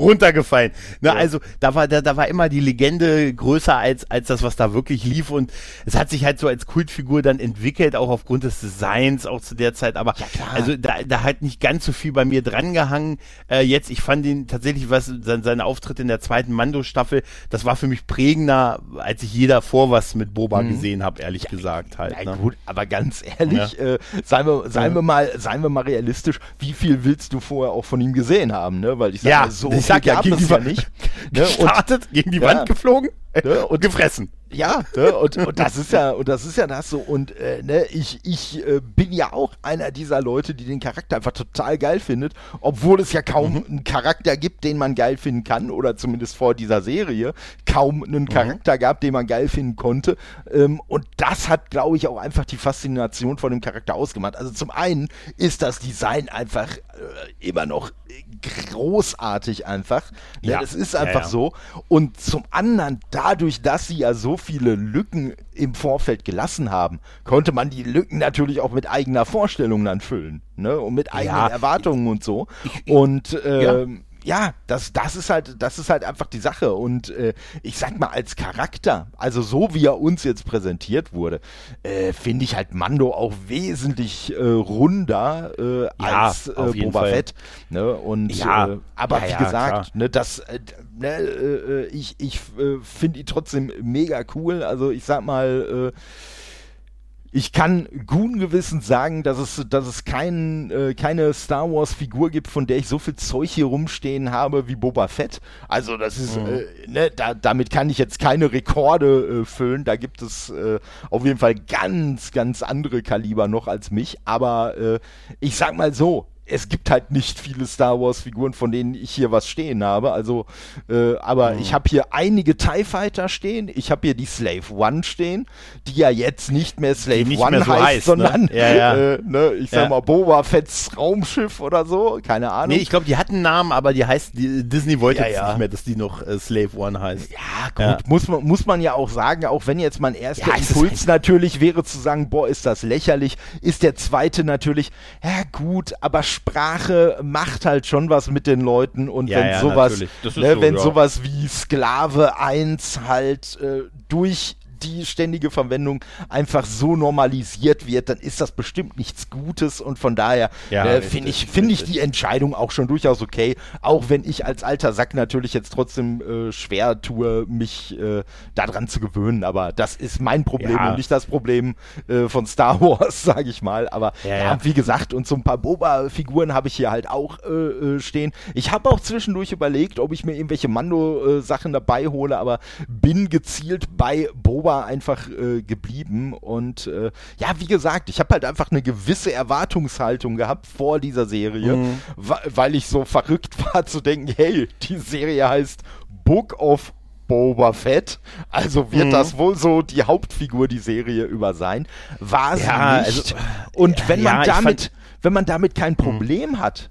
runtergefallen. Na, ja. Also da war da, da war immer die Legende größer als, als das, was da wirklich lief und es hat sich halt so als Kultfigur dann entwickelt, auch aufgrund des Designs auch zu der Zeit, aber ja, also da, da hat nicht ganz so viel bei mir drangehangen. Äh, jetzt, ich fand ihn tatsächlich, was sein, sein Auftritt in der zweiten Mando-Staffel, das war für mich prägender, als ich je davor was mit Boba mhm. gesehen habe, ehrlich ja, gesagt halt. Na, ne? Gut, aber ganz ehrlich, ja. äh, seien wir, seien ja. wir mal, seien wir mal realistisch, wie viel willst du vorher auch von ihm gesehen haben, ne? Weil ich Ich sag, ja, so ich sag ja, gegen die, ja nicht. Ne? Gestartet, und, gegen die ja. Wand geflogen. ne? Und gefressen. Ja, ne? und, und das ist ja, und das ist ja das so. Und äh, ne, ich, ich äh, bin ja auch einer dieser Leute, die den Charakter einfach total geil findet, obwohl es ja kaum mhm. einen Charakter gibt, den man geil finden kann, oder zumindest vor dieser Serie kaum einen mhm. Charakter gab, den man geil finden konnte. Ähm, und das hat, glaube ich, auch einfach die Faszination von dem Charakter ausgemacht. Also zum einen ist das Design einfach äh, immer noch großartig einfach. Ja. Ja, das ist einfach ja, ja. so. Und zum anderen, dadurch, dass sie ja so viele Lücken im Vorfeld gelassen haben, konnte man die Lücken natürlich auch mit eigener Vorstellung dann füllen, ne? Und mit eigenen ja. Erwartungen und so. Und äh, ja. ja, das, das ist halt, das ist halt einfach die Sache. Und äh, ich sag mal, als Charakter, also so wie er uns jetzt präsentiert wurde, äh, finde ich halt Mando auch wesentlich äh, runder äh, ja, als äh, Boba Fett. Ne? Und ja. äh, aber ja, wie ja, gesagt, ne, das äh, Ne, äh, ich, ich äh, finde ihn trotzdem mega cool. Also ich sag mal, äh, ich kann guten Gewissens sagen, dass es, dass es kein, äh, keine Star Wars Figur gibt, von der ich so viel Zeug hier rumstehen habe wie Boba Fett. Also das ist, mhm. äh, ne, da, damit kann ich jetzt keine Rekorde äh, füllen. Da gibt es äh, auf jeden Fall ganz, ganz andere Kaliber noch als mich. Aber äh, ich sag mal so, es gibt halt nicht viele Star Wars Figuren, von denen ich hier was stehen habe. Also, äh, aber mhm. ich habe hier einige TIE Fighter stehen. Ich habe hier die Slave One stehen, die ja jetzt nicht mehr Slave nicht One mehr so heißt, heißt, sondern ne? Ja, ja. Äh, ne, ich sag ja. mal Boba Fett's Raumschiff oder so. Keine Ahnung. Nee, ich glaube, die hatten einen Namen, aber die heißt, die, Disney wollte ja, jetzt ja. nicht mehr, dass die noch äh, Slave One heißt. Ja, gut, ja. Muss, man, muss man ja auch sagen, auch wenn jetzt mein erster ja, Impuls natürlich wäre zu sagen, boah, ist das lächerlich, ist der zweite natürlich, ja gut, aber schon Sprache macht halt schon was mit den Leuten, und ja, wenn ja, sowas, ne, so, wenn ja. sowas wie Sklave eins halt äh, durch die ständige Verwendung einfach so normalisiert wird, dann ist das bestimmt nichts Gutes, und von daher ja, ne, finde ich, find ich die Entscheidung auch schon durchaus okay, auch wenn ich als alter Sack natürlich jetzt trotzdem äh, schwer tue, mich äh, daran zu gewöhnen, aber das ist mein Problem ja. und nicht das Problem äh, von Star Wars, sage ich mal, aber ja, ja. Ja, wie gesagt, und so ein paar Boba-Figuren habe ich hier halt auch äh, stehen. Ich habe auch zwischendurch überlegt, ob ich mir irgendwelche Mando-Sachen dabei hole, aber bin gezielt bei Boba einfach äh, geblieben, und äh, ja, wie gesagt, ich habe halt einfach eine gewisse Erwartungshaltung gehabt vor dieser Serie, mhm. wa- weil ich so verrückt war zu denken, hey, die Serie heißt Book of Boba Fett, also wird mhm. das wohl so die Hauptfigur, die Serie über sein, war es ja, nicht. Also, und wenn, ja, man damit, fand... wenn man damit kein Problem mhm. hat,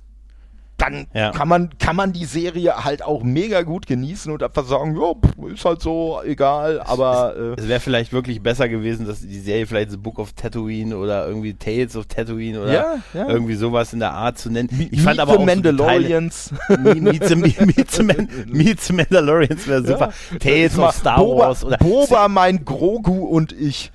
dann ja. kann man kann man die Serie halt auch mega gut genießen und einfach sagen, ja, ist halt so, egal, aber... Es, äh, es wäre vielleicht wirklich besser gewesen, dass die Serie vielleicht The Book of Tatooine oder irgendwie Tales of Tatooine oder ja, ja. irgendwie sowas in der Art zu nennen. Ich meet fand aber the auch Mandalorians. So Teile, meet, the, meet, the Man, meet the Mandalorians wäre super. Ja. Tales of Star Boba, Wars oder... Boba, mein Grogu und ich.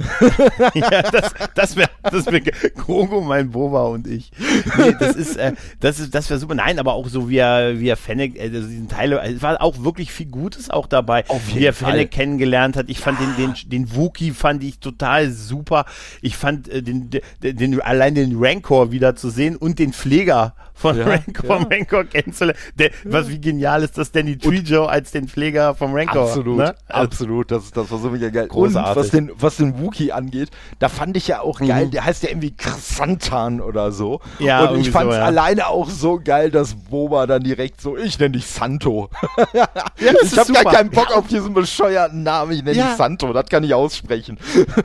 Ja, das, das wäre... Das wär, Grogu, mein Boba und ich. Nee, das ist... Äh, das ist das wäre super. Nein, aber auch so wie er, wie er Fennec, also diesen Teil, es war auch wirklich viel Gutes auch dabei, wie er Fennec kennengelernt hat. Ich fand ja. den, den, den Wookie fand ich total super. Ich fand äh, den, den, den, allein den Rancor wieder zu sehen und den Pfleger von ja, Rancor, ja. Rancor kennenzulernen. Der, ja. Was, wie genial ist das, Danny Trejo als den Pfleger vom Rancor. Absolut, ne? Absolut. Das, das war so mega geil. Großartig. Und was den, was den Wookie angeht, da fand ich ja auch geil, mhm. der heißt ja irgendwie Xantan oder so. Ja, und ich fand es so, ja. alleine auch so geil, dass Boba dann direkt so, ich nenne dich Santo. Ja, ich habe gar keinen Bock ja. auf diesen bescheuerten Namen, ich nenne ja. dich Santo, das kann ich aussprechen.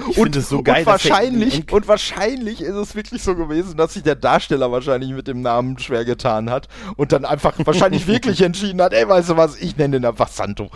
Ich und, das so geil, und, wahrscheinlich, ich... und wahrscheinlich ist es wirklich so gewesen, dass sich der Darsteller wahrscheinlich mit dem Namen schwer getan hat und dann einfach wahrscheinlich wirklich entschieden hat, ey, weißt du was, ich nenne den einfach Santo.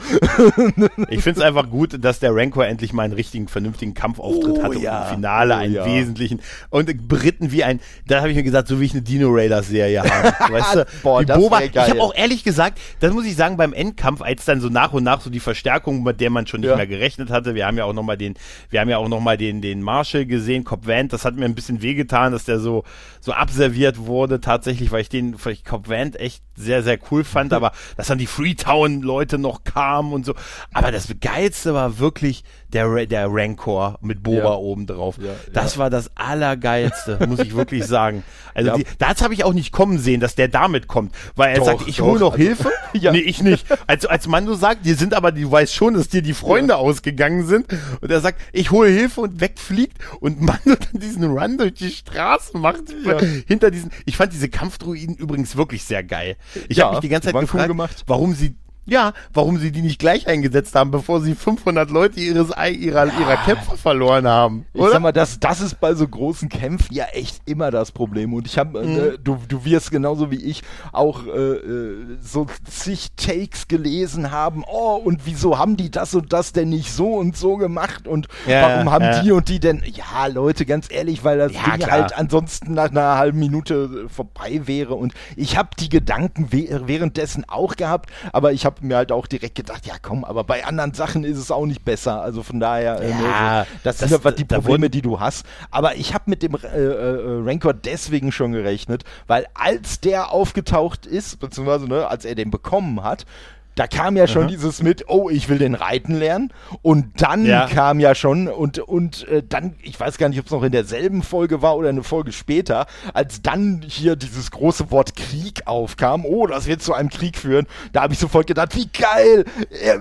Ich finde es einfach gut, dass der Rancor endlich mal einen richtigen, vernünftigen Kampfauftritt oh, hatte ja. und im Finale oh, einen ja. wesentlichen und Briten wie ein, da habe ich mir gesagt, so wie ich eine Dino Raiders Serie habe, weißt du? Boah, das Boba, geil. Ich habe auch ehrlich gesagt, das muss ich sagen, beim Endkampf, als dann so nach und nach so die Verstärkung, mit der man schon nicht ja. mehr gerechnet hatte, wir haben ja auch nochmal den, wir haben ja auch noch mal den, den Marshall gesehen, Cobb Vanth, das hat mir ein bisschen wehgetan, dass der so, so abserviert wurde, tatsächlich, weil ich den, weil ich Cobb Vanth echt sehr, sehr cool fand, aber dass dann die Freetown-Leute noch kamen und so. Aber das Geilste war wirklich der, der Rancor mit Boba ja. oben drauf. Ja, das ja. war das Allergeilste, muss ich wirklich sagen. Also ja. die, das habe ich auch nicht kommen sehen, dass der damit kommt, weil er doch, sagt, ich hole noch also, Hilfe. ja. Nee, ich nicht. Also als Mando sagt, die sind aber, du weißt schon, dass dir die Freunde ja. ausgegangen sind. Und er sagt, ich hole Hilfe und wegfliegt und Mando dann diesen Run durch die Straße macht. Ja. Hinter diesen, ich fand diese Kampfdruiden übrigens wirklich sehr geil. Ich ja, habe mich die ganze Zeit die gefragt, cool warum sie ja, warum sie die nicht gleich eingesetzt haben, bevor sie fünfhundert Leute ihres ihrer, ja. ihrer Kämpfer verloren haben. Oder? Ich sag mal, das, das ist bei so großen Kämpfen ja echt immer das Problem. Und ich habe, mhm. äh, du, du wirst genauso wie ich auch äh, so zig Takes gelesen haben. Oh, und wieso haben die das und das denn nicht so und so gemacht? Und ja, warum haben ja. die und die denn? Ja, Leute, ganz ehrlich, weil das ja, Ding klar. halt ansonsten nach einer halben Minute vorbei wäre. Und ich habe die Gedanken we- währenddessen auch gehabt, aber ich habe mir halt auch direkt gedacht, ja komm, aber bei anderen Sachen ist es auch nicht besser, also von daher ja, äh, das, das sind halt die Probleme, die du hast, aber ich habe mit dem äh, äh, Rancor deswegen schon gerechnet, weil als der aufgetaucht ist, beziehungsweise ne, als er den bekommen hat, da kam ja schon Aha. dieses mit, oh, ich will den reiten lernen. Und dann ja. kam ja schon, und, und äh, dann, ich weiß gar nicht, ob es noch in derselben Folge war oder eine Folge später, als dann hier dieses große Wort Krieg aufkam, oh, das wird zu einem Krieg führen, da habe ich sofort gedacht, wie geil,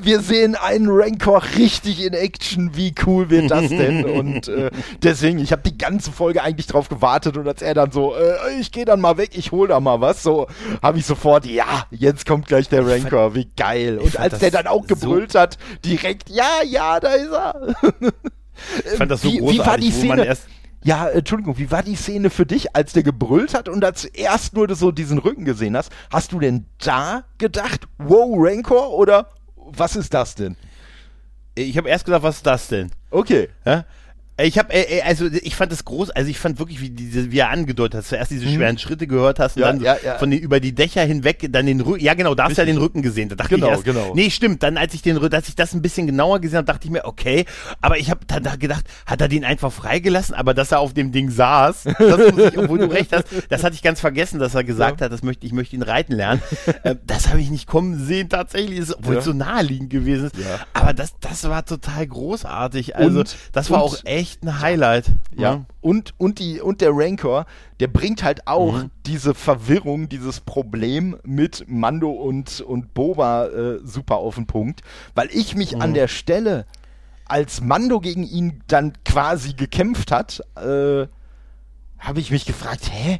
wir sehen einen Rancor richtig in Action, wie cool wird das denn? Und äh, deswegen, ich habe die ganze Folge eigentlich drauf gewartet und als er dann so, äh, ich gehe dann mal weg, ich hole da mal was, so habe ich sofort, ja, jetzt kommt gleich der Rancor, wie geil. Und als der dann auch gebrüllt so hat, direkt, ja, ja, da ist er. Ich fand das so wie, großartig, wie war die Szene? Wo man erst... Ja, Entschuldigung, wie war die Szene für dich, als der gebrüllt hat und als erst nur so diesen Rücken gesehen hast? Hast du denn da gedacht, wow, Rancor, oder was ist das denn? Ich habe erst gedacht, was ist das denn? Okay. Ja? Ich habe, also ich fand das groß, also ich fand wirklich, wie, diese, wie er angedeutet hat, zuerst diese schweren hm. Schritte gehört hast und ja, dann ja, ja. von den, über die Dächer hinweg, dann den Rücken, ja genau, da hast du ja den Rücken gesehen, da dachte genau, ich erst, genau. nee stimmt, dann als ich den, als ich das ein bisschen genauer gesehen habe, dachte ich mir, okay, aber ich habe dann da gedacht, hat er den einfach freigelassen, aber dass er auf dem Ding saß, das muss ich, obwohl du recht hast, das hatte ich ganz vergessen, dass er gesagt ja. hat, das möchte, ich möchte ihn reiten lernen, das habe ich nicht kommen sehen, tatsächlich, obwohl es ja. so naheliegend gewesen ist, ja. aber das, das war total großartig, also und, das war und, auch echt ein Highlight. Ja. ja. Und, und, die, und der Rancor, der bringt halt auch mhm. diese Verwirrung, dieses Problem mit Mando und, und Boba äh, super auf den Punkt, weil ich mich mhm. an der Stelle, als Mando gegen ihn dann quasi gekämpft hat, äh, habe ich mich gefragt, hä,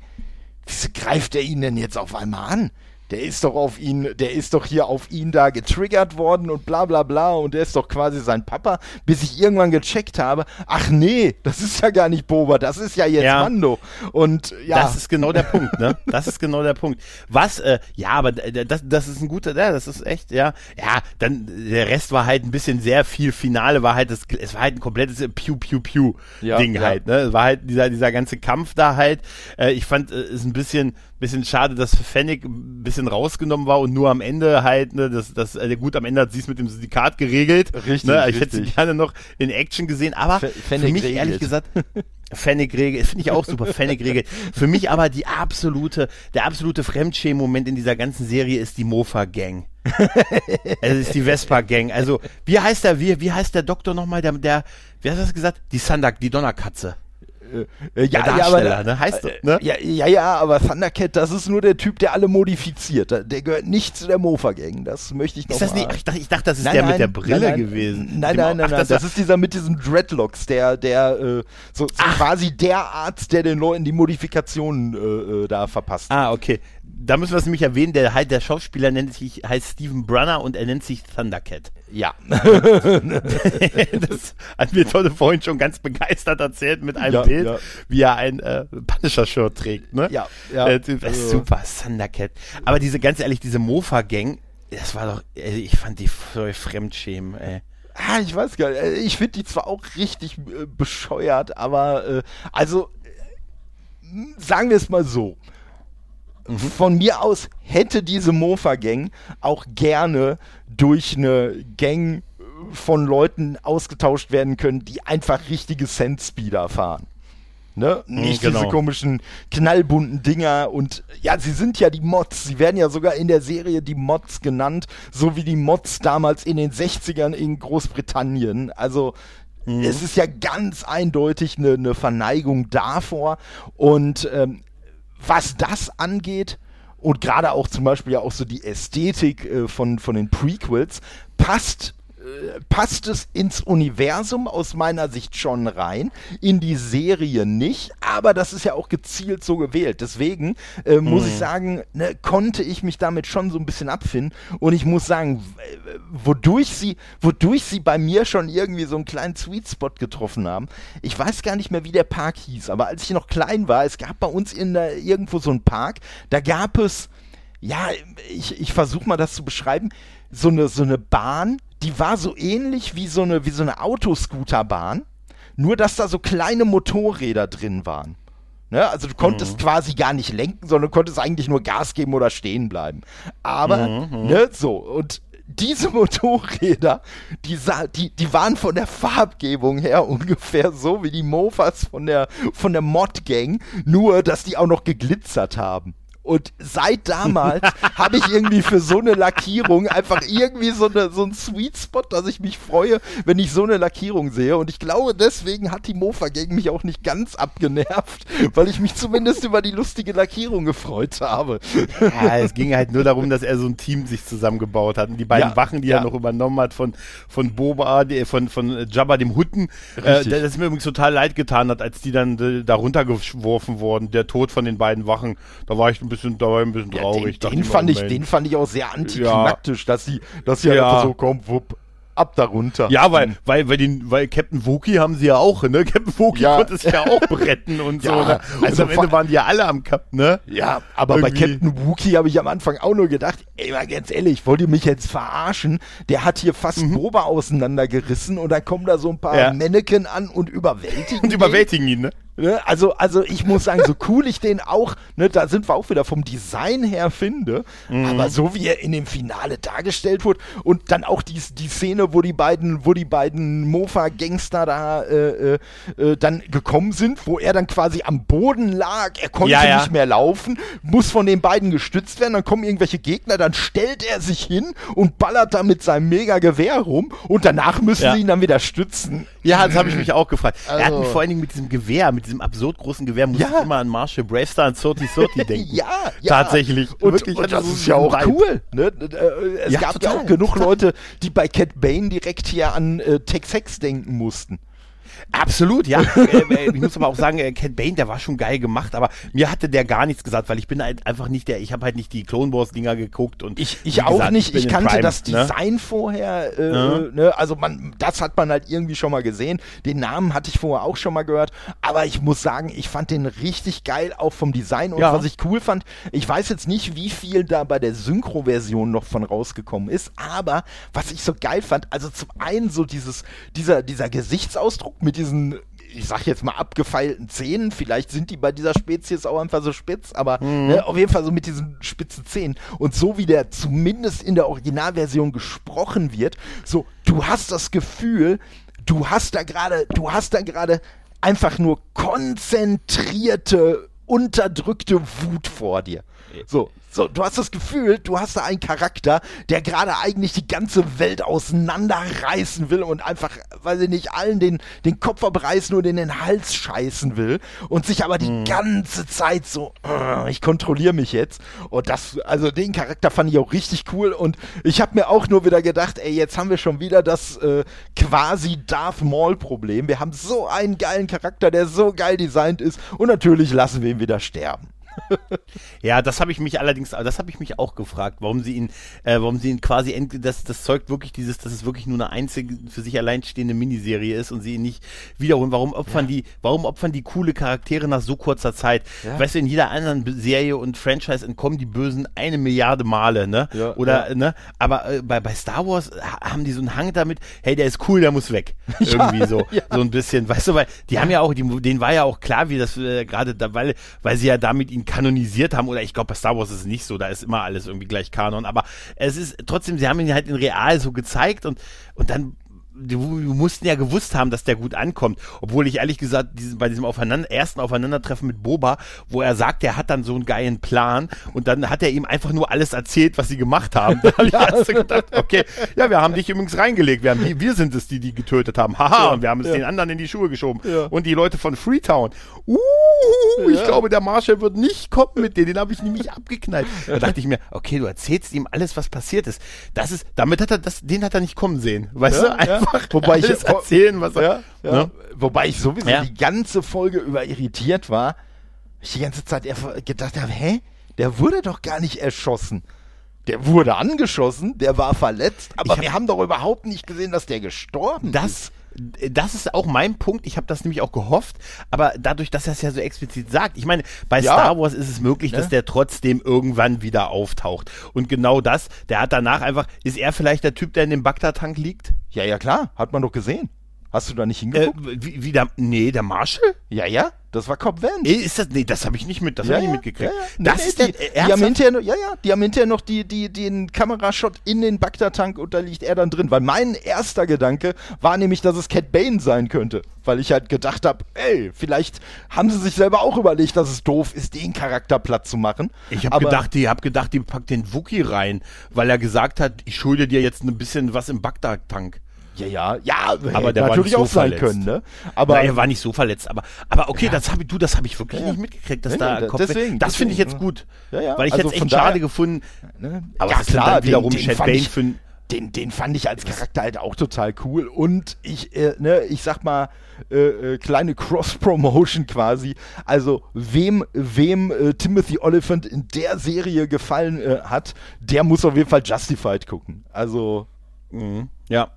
wieso greift er ihn denn jetzt auf einmal an? Der ist doch auf ihn, der ist doch hier auf ihn da getriggert worden und bla bla bla und der ist doch quasi sein Papa, bis ich irgendwann gecheckt habe, ach nee, das ist ja gar nicht Boba, das ist ja jetzt ja. Mando. Und ja. Das ist genau der Punkt, ne? Das ist genau der Punkt. Was, äh, ja, aber das, das ist ein guter, ja, das ist echt, ja. Ja, dann, der Rest war halt ein bisschen sehr viel, Finale war halt, das, es war halt ein komplettes Pew-Pew-Pew-Ding ja, halt, ja. ne? Es war halt dieser, dieser ganze Kampf da halt. Äh, ich fand, es äh, ist ein bisschen, bisschen schade, dass Fennec ein bisschen rausgenommen war und nur am Ende halt, ne, das, das, also gut, am Ende hat sie es mit dem Syndikat geregelt. Richtig, ne, ich richtig. hätte sie gerne noch in Action gesehen, aber F- für mich regelt. ehrlich gesagt, Fennec regelt, finde ich auch super, Fennec regelt. Für mich aber die absolute, der absolute Fremdschämen-Moment in dieser ganzen Serie ist die Mofa-Gang. Es ist die Vespa-Gang. Also, wie heißt der, wie, wie heißt der Doktor nochmal, der, der, wie hast du das gesagt? Die Sandak, die Donnerkatze. Ja, ja, Darsteller, aber, ne? Heißt das, ne? Ja, ja, ja, aber Thundercat, das ist nur der Typ, der alle modifiziert. Der gehört nicht zu der Mofa-Gang. Das möchte ich noch ist das mal. Nicht, ich, dachte, ich dachte, das ist nein, der nein, mit der Brille nein, nein, gewesen. Nein, nein, nein, ach, nein. Das, das ist dieser mit diesen Dreadlocks, der, der, äh, so, so quasi der Arzt, der den Leuten die Modifikationen äh, da verpasst. Ah, okay. Da müssen wir es nämlich erwähnen, der, der Schauspieler nennt sich, heißt Steven Brunner und er nennt sich Thundercat. Ja. Das hat mir Todde vorhin schon ganz begeistert erzählt mit einem ja, Bild, ja. wie er ein äh, Punisher-Shirt trägt. Ne? Ja, ja. Äh, also. Super, Thundercat. Aber diese, ganz ehrlich, diese Mofa-Gang, das war doch, ich fand die voll fremdschämen, ey. Ah, ich weiß gar nicht, ich finde die zwar auch richtig äh, bescheuert, aber äh, also, äh, sagen wir es mal so. Von mir aus hätte diese Mofa-Gang auch gerne durch eine Gang von Leuten ausgetauscht werden können, die einfach richtige Sandspeeder fahren. Ne? Nicht genau. Diese komischen knallbunten Dinger und ja, sie sind ja die Mods, sie werden ja sogar in der Serie die Mods genannt, so wie die Mods damals in den sechzigern in Großbritannien, also mhm. es ist ja ganz eindeutig eine ne Verneigung davor und ähm, was das angeht und gerade auch zum Beispiel ja auch so die Ästhetik äh, von, von den Prequels, passt passt es ins Universum aus meiner Sicht schon rein, in die Serie nicht, aber das ist ja auch gezielt so gewählt. Deswegen äh, muss mm. ich sagen, ne, konnte ich mich damit schon so ein bisschen abfinden und ich muss sagen, wodurch sie, wodurch sie bei mir schon irgendwie so einen kleinen Sweet Spot getroffen haben, ich weiß gar nicht mehr, wie der Park hieß, aber als ich noch klein war, es gab bei uns in der, irgendwo so einen Park, da gab es, ja, ich, ich versuche mal das zu beschreiben, so eine, so eine Bahn, die war so ähnlich wie so eine, wie so eine Autoscooterbahn, nur dass da so kleine Motorräder drin waren. Ne? Also du konntest mhm. quasi gar nicht lenken, sondern du konntest eigentlich nur Gas geben oder stehen bleiben. Aber, mhm. ne, so, und diese Motorräder, die, sah, die, die waren von der Farbgebung her ungefähr so wie die Mofas von der, von der Mod-Gang, nur dass die auch noch geglitzert haben. Und seit damals habe ich irgendwie für so eine Lackierung einfach irgendwie so, eine, so einen Sweet Spot, dass ich mich freue, wenn ich so eine Lackierung sehe. Und ich glaube, deswegen hat die Mofa gegen mich auch nicht ganz abgenervt, weil ich mich zumindest über die lustige Lackierung gefreut habe. Ja, es ging halt nur darum, dass er so ein Team sich zusammengebaut hat. Und die beiden ja, Wachen, die ja. er noch übernommen hat von, von Boba, von, von Jabba dem Hutten, äh, das mir übrigens total leid getan hat, als die dann da runtergeworfen wurden, der Tod von den beiden Wachen. Da war ich ein bisschen da war ein bisschen ja, traurig. Den, den, fand ich, den fand ich auch sehr antiklimaktisch, ja. dass sie, dass sie ja. halt einfach so kommt, wupp, ab darunter. Ja, weil, weil, weil, den, weil Captain Wookie haben sie ja auch, ne? Captain Wookie ja. konnte sich ja auch retten und ja. so. Ne? Also und am Ende waren die ja alle am Kap, ne? Ja, aber irgendwie. Bei Captain Wookie habe ich am Anfang auch nur gedacht, ey, mal ganz ehrlich, wollt ihr mich jetzt verarschen? Der hat hier fast mhm. Boba auseinandergerissen und dann kommen da so ein paar ja. Mannequin an und überwältigen Und überwältigen ihn, ihn ne? Also, also ich muss sagen, so cool ich den auch, ne, da sind wir auch wieder vom Design her finde, mhm. aber so wie er in dem Finale dargestellt wird und dann auch die, die Szene, wo die beiden, wo die beiden Mofa-Gangster da äh, äh, dann gekommen sind, wo er dann quasi am Boden lag, er konnte ja, ja. nicht mehr laufen, muss von den beiden gestützt werden, dann kommen irgendwelche Gegner, dann stellt er sich hin und ballert da mit seinem Mega-Gewehr rum und danach müssen ja. sie ihn dann wieder stützen. Ja, das habe ich mich auch gefragt. Also. Er hat mich vor allen Dingen mit diesem Gewehr, mit diesem absurd großen Gewehr, muss ja. ich immer an Marshall Bravestar und Sorti Sorti denken. ja, ja. Tatsächlich. Und, wirklich, und das, das ist ja auch rein. Cool. Ne? Es ja, gab total, ja auch genug total. Leute, die bei Cad Bane direkt hier an äh, Tex Hex denken mussten. Absolut, ja. Ich muss aber auch sagen, Cad Bane, der war schon geil gemacht, aber mir hatte der gar nichts gesagt, weil ich bin halt einfach nicht der, ich habe halt nicht die Clone Wars Dinger geguckt und ich, ich auch gesagt, nicht, ich, ich kannte Prime, das Design ne? vorher, äh, mhm. ne? Also man, das hat man halt irgendwie schon mal gesehen, den Namen hatte ich vorher auch schon mal gehört, aber ich muss sagen, ich fand den richtig geil, auch vom Design und ja. was ich cool fand, ich weiß jetzt nicht, wie viel da bei der Synchro-Version noch von rausgekommen ist, aber was ich so geil fand, also zum einen so dieses, dieser, dieser Gesichtsausdruck mit diesen, ich sag jetzt mal, abgefeilten Zähnen, vielleicht sind die bei dieser Spezies auch einfach so spitz, aber mhm. ne, auf jeden Fall so mit diesen spitzen Zähnen. Und so wie der zumindest in der Originalversion gesprochen wird, so, du hast das Gefühl, du hast da gerade, du hast da gerade einfach nur konzentrierte, unterdrückte Wut vor dir. So, so, du hast das Gefühl, du hast da einen Charakter, der gerade eigentlich die ganze Welt auseinanderreißen will und einfach, weiß ich nicht, allen den, den Kopf abreißen und in den Hals scheißen will und sich aber die hm. ganze Zeit so, uh, ich kontrolliere mich jetzt. Und das, also den Charakter fand ich auch richtig cool und ich habe mir auch nur wieder gedacht, ey, jetzt haben wir schon wieder das äh, quasi Darth Maul-Problem. Wir haben so einen geilen Charakter, der so geil designt ist und natürlich lassen wir ihn wieder sterben. Ja, das habe ich mich allerdings, das habe ich mich auch gefragt, warum sie ihn, äh, warum sie ihn quasi, end, das, das zeugt wirklich dieses, dass es wirklich nur eine einzige, für sich allein stehende Miniserie ist und sie ihn nicht wiederholen. Warum opfern ja. die, warum opfern die coole Charaktere nach so kurzer Zeit? Ja. Weißt du, in jeder anderen Serie und Franchise entkommen die Bösen eine Milliarde Male, ne? Ja, Oder, ja. ne? Aber äh, bei, bei Star Wars haben die so einen Hang damit, hey, der ist cool, der muss weg. Irgendwie so, ja. so ein bisschen, weißt du, weil die haben ja auch, die, denen war ja auch klar, wie das äh, gerade, da, weil, weil sie ja damit ihn kanonisiert haben, oder ich glaube, bei Star Wars ist es nicht so, da ist immer alles irgendwie gleich Kanon, aber es ist trotzdem, sie haben ihn halt in real so gezeigt und, und dann die, die mussten ja gewusst haben, dass der gut ankommt. Obwohl ich ehrlich gesagt diesen, bei diesem Aufeinander, ersten Aufeinandertreffen mit Boba, wo er sagt, er hat dann so einen geilen Plan und dann hat er ihm einfach nur alles erzählt, was sie gemacht haben. Da habe ich erst gedacht, okay, ja, wir haben dich übrigens reingelegt. Wir, haben, wir sind es, die die getötet haben. Haha, ja, und wir haben es ja. den anderen in die Schuhe geschoben. Ja. Und die Leute von Freetown. Uh, ich ja. glaube, der Marshall wird nicht kommen mit dir. Den habe ich nämlich abgeknallt. Da dachte ich mir, okay, du erzählst ihm alles, was passiert ist. Das ist, damit hat er das, den hat er nicht kommen sehen. Weißt ja, du? Einfach ja. Wobei ich erzählen, was er, ja, ja. Ne? Wobei ich sowieso ja. die ganze Folge über irritiert war. Ich die ganze Zeit gedacht habe, hä? Der wurde doch gar nicht erschossen. Der wurde angeschossen, der war verletzt, aber hab, wir haben doch überhaupt nicht gesehen, dass der gestorben das, ist. Das ist auch mein Punkt, ich habe das nämlich auch gehofft, aber dadurch, dass er es ja so explizit sagt, ich meine, bei ja. Star Wars ist es möglich, ne? dass der trotzdem irgendwann wieder auftaucht und genau das, der hat danach einfach, ist er vielleicht der Typ, der in dem Bacta-Tank liegt? Ja, ja klar, hat man doch gesehen. Hast du da nicht hingeguckt? Äh, wie, wie der, nee, der Marshall? Ja, ja, das war Cobb Vanth. Nee, ist das, nee, das habe ich nicht mit, das ja, habe ich ja, nicht mitgekriegt. Ja, ja. Nee, das nee, ist der, die, die haben hinterher noch, ja, ja, die haben hinterher noch die, die, den Kamerashot in den Bacta-Tank und da liegt er dann drin, weil mein erster Gedanke war nämlich, dass es Cad Bane sein könnte, weil ich halt gedacht habe, ey, vielleicht haben sie sich selber auch überlegt, dass es doof ist, den Charakter platt zu machen. Ich habe gedacht, die, hab gedacht, die packt den Wookiee rein, weil er gesagt hat, ich schulde dir jetzt ein bisschen was im Bacta-Tank. Ja, ja, ja, aber der natürlich war nicht so auch verletzt. Sein können, ne? Aber nein, er war nicht so verletzt, aber, aber okay, ja. das habe ich, du, das habe ich wirklich ja. nicht mitgekriegt, dass nee, da Kopf. Deswegen, das finde ich jetzt gut, ja, ja. weil ich also jetzt echt schade gefunden, ne? Aber ja, das klar, wiederum Cad Bane für Den, den fand ich als Charakter halt auch total cool und ich, äh, ne, ich sag mal, äh, äh, kleine Cross-Promotion quasi, also wem, wem äh, Timothy Oliphant in der Serie gefallen äh, hat, der muss auf jeden Fall Justified gucken, also mhm. ja.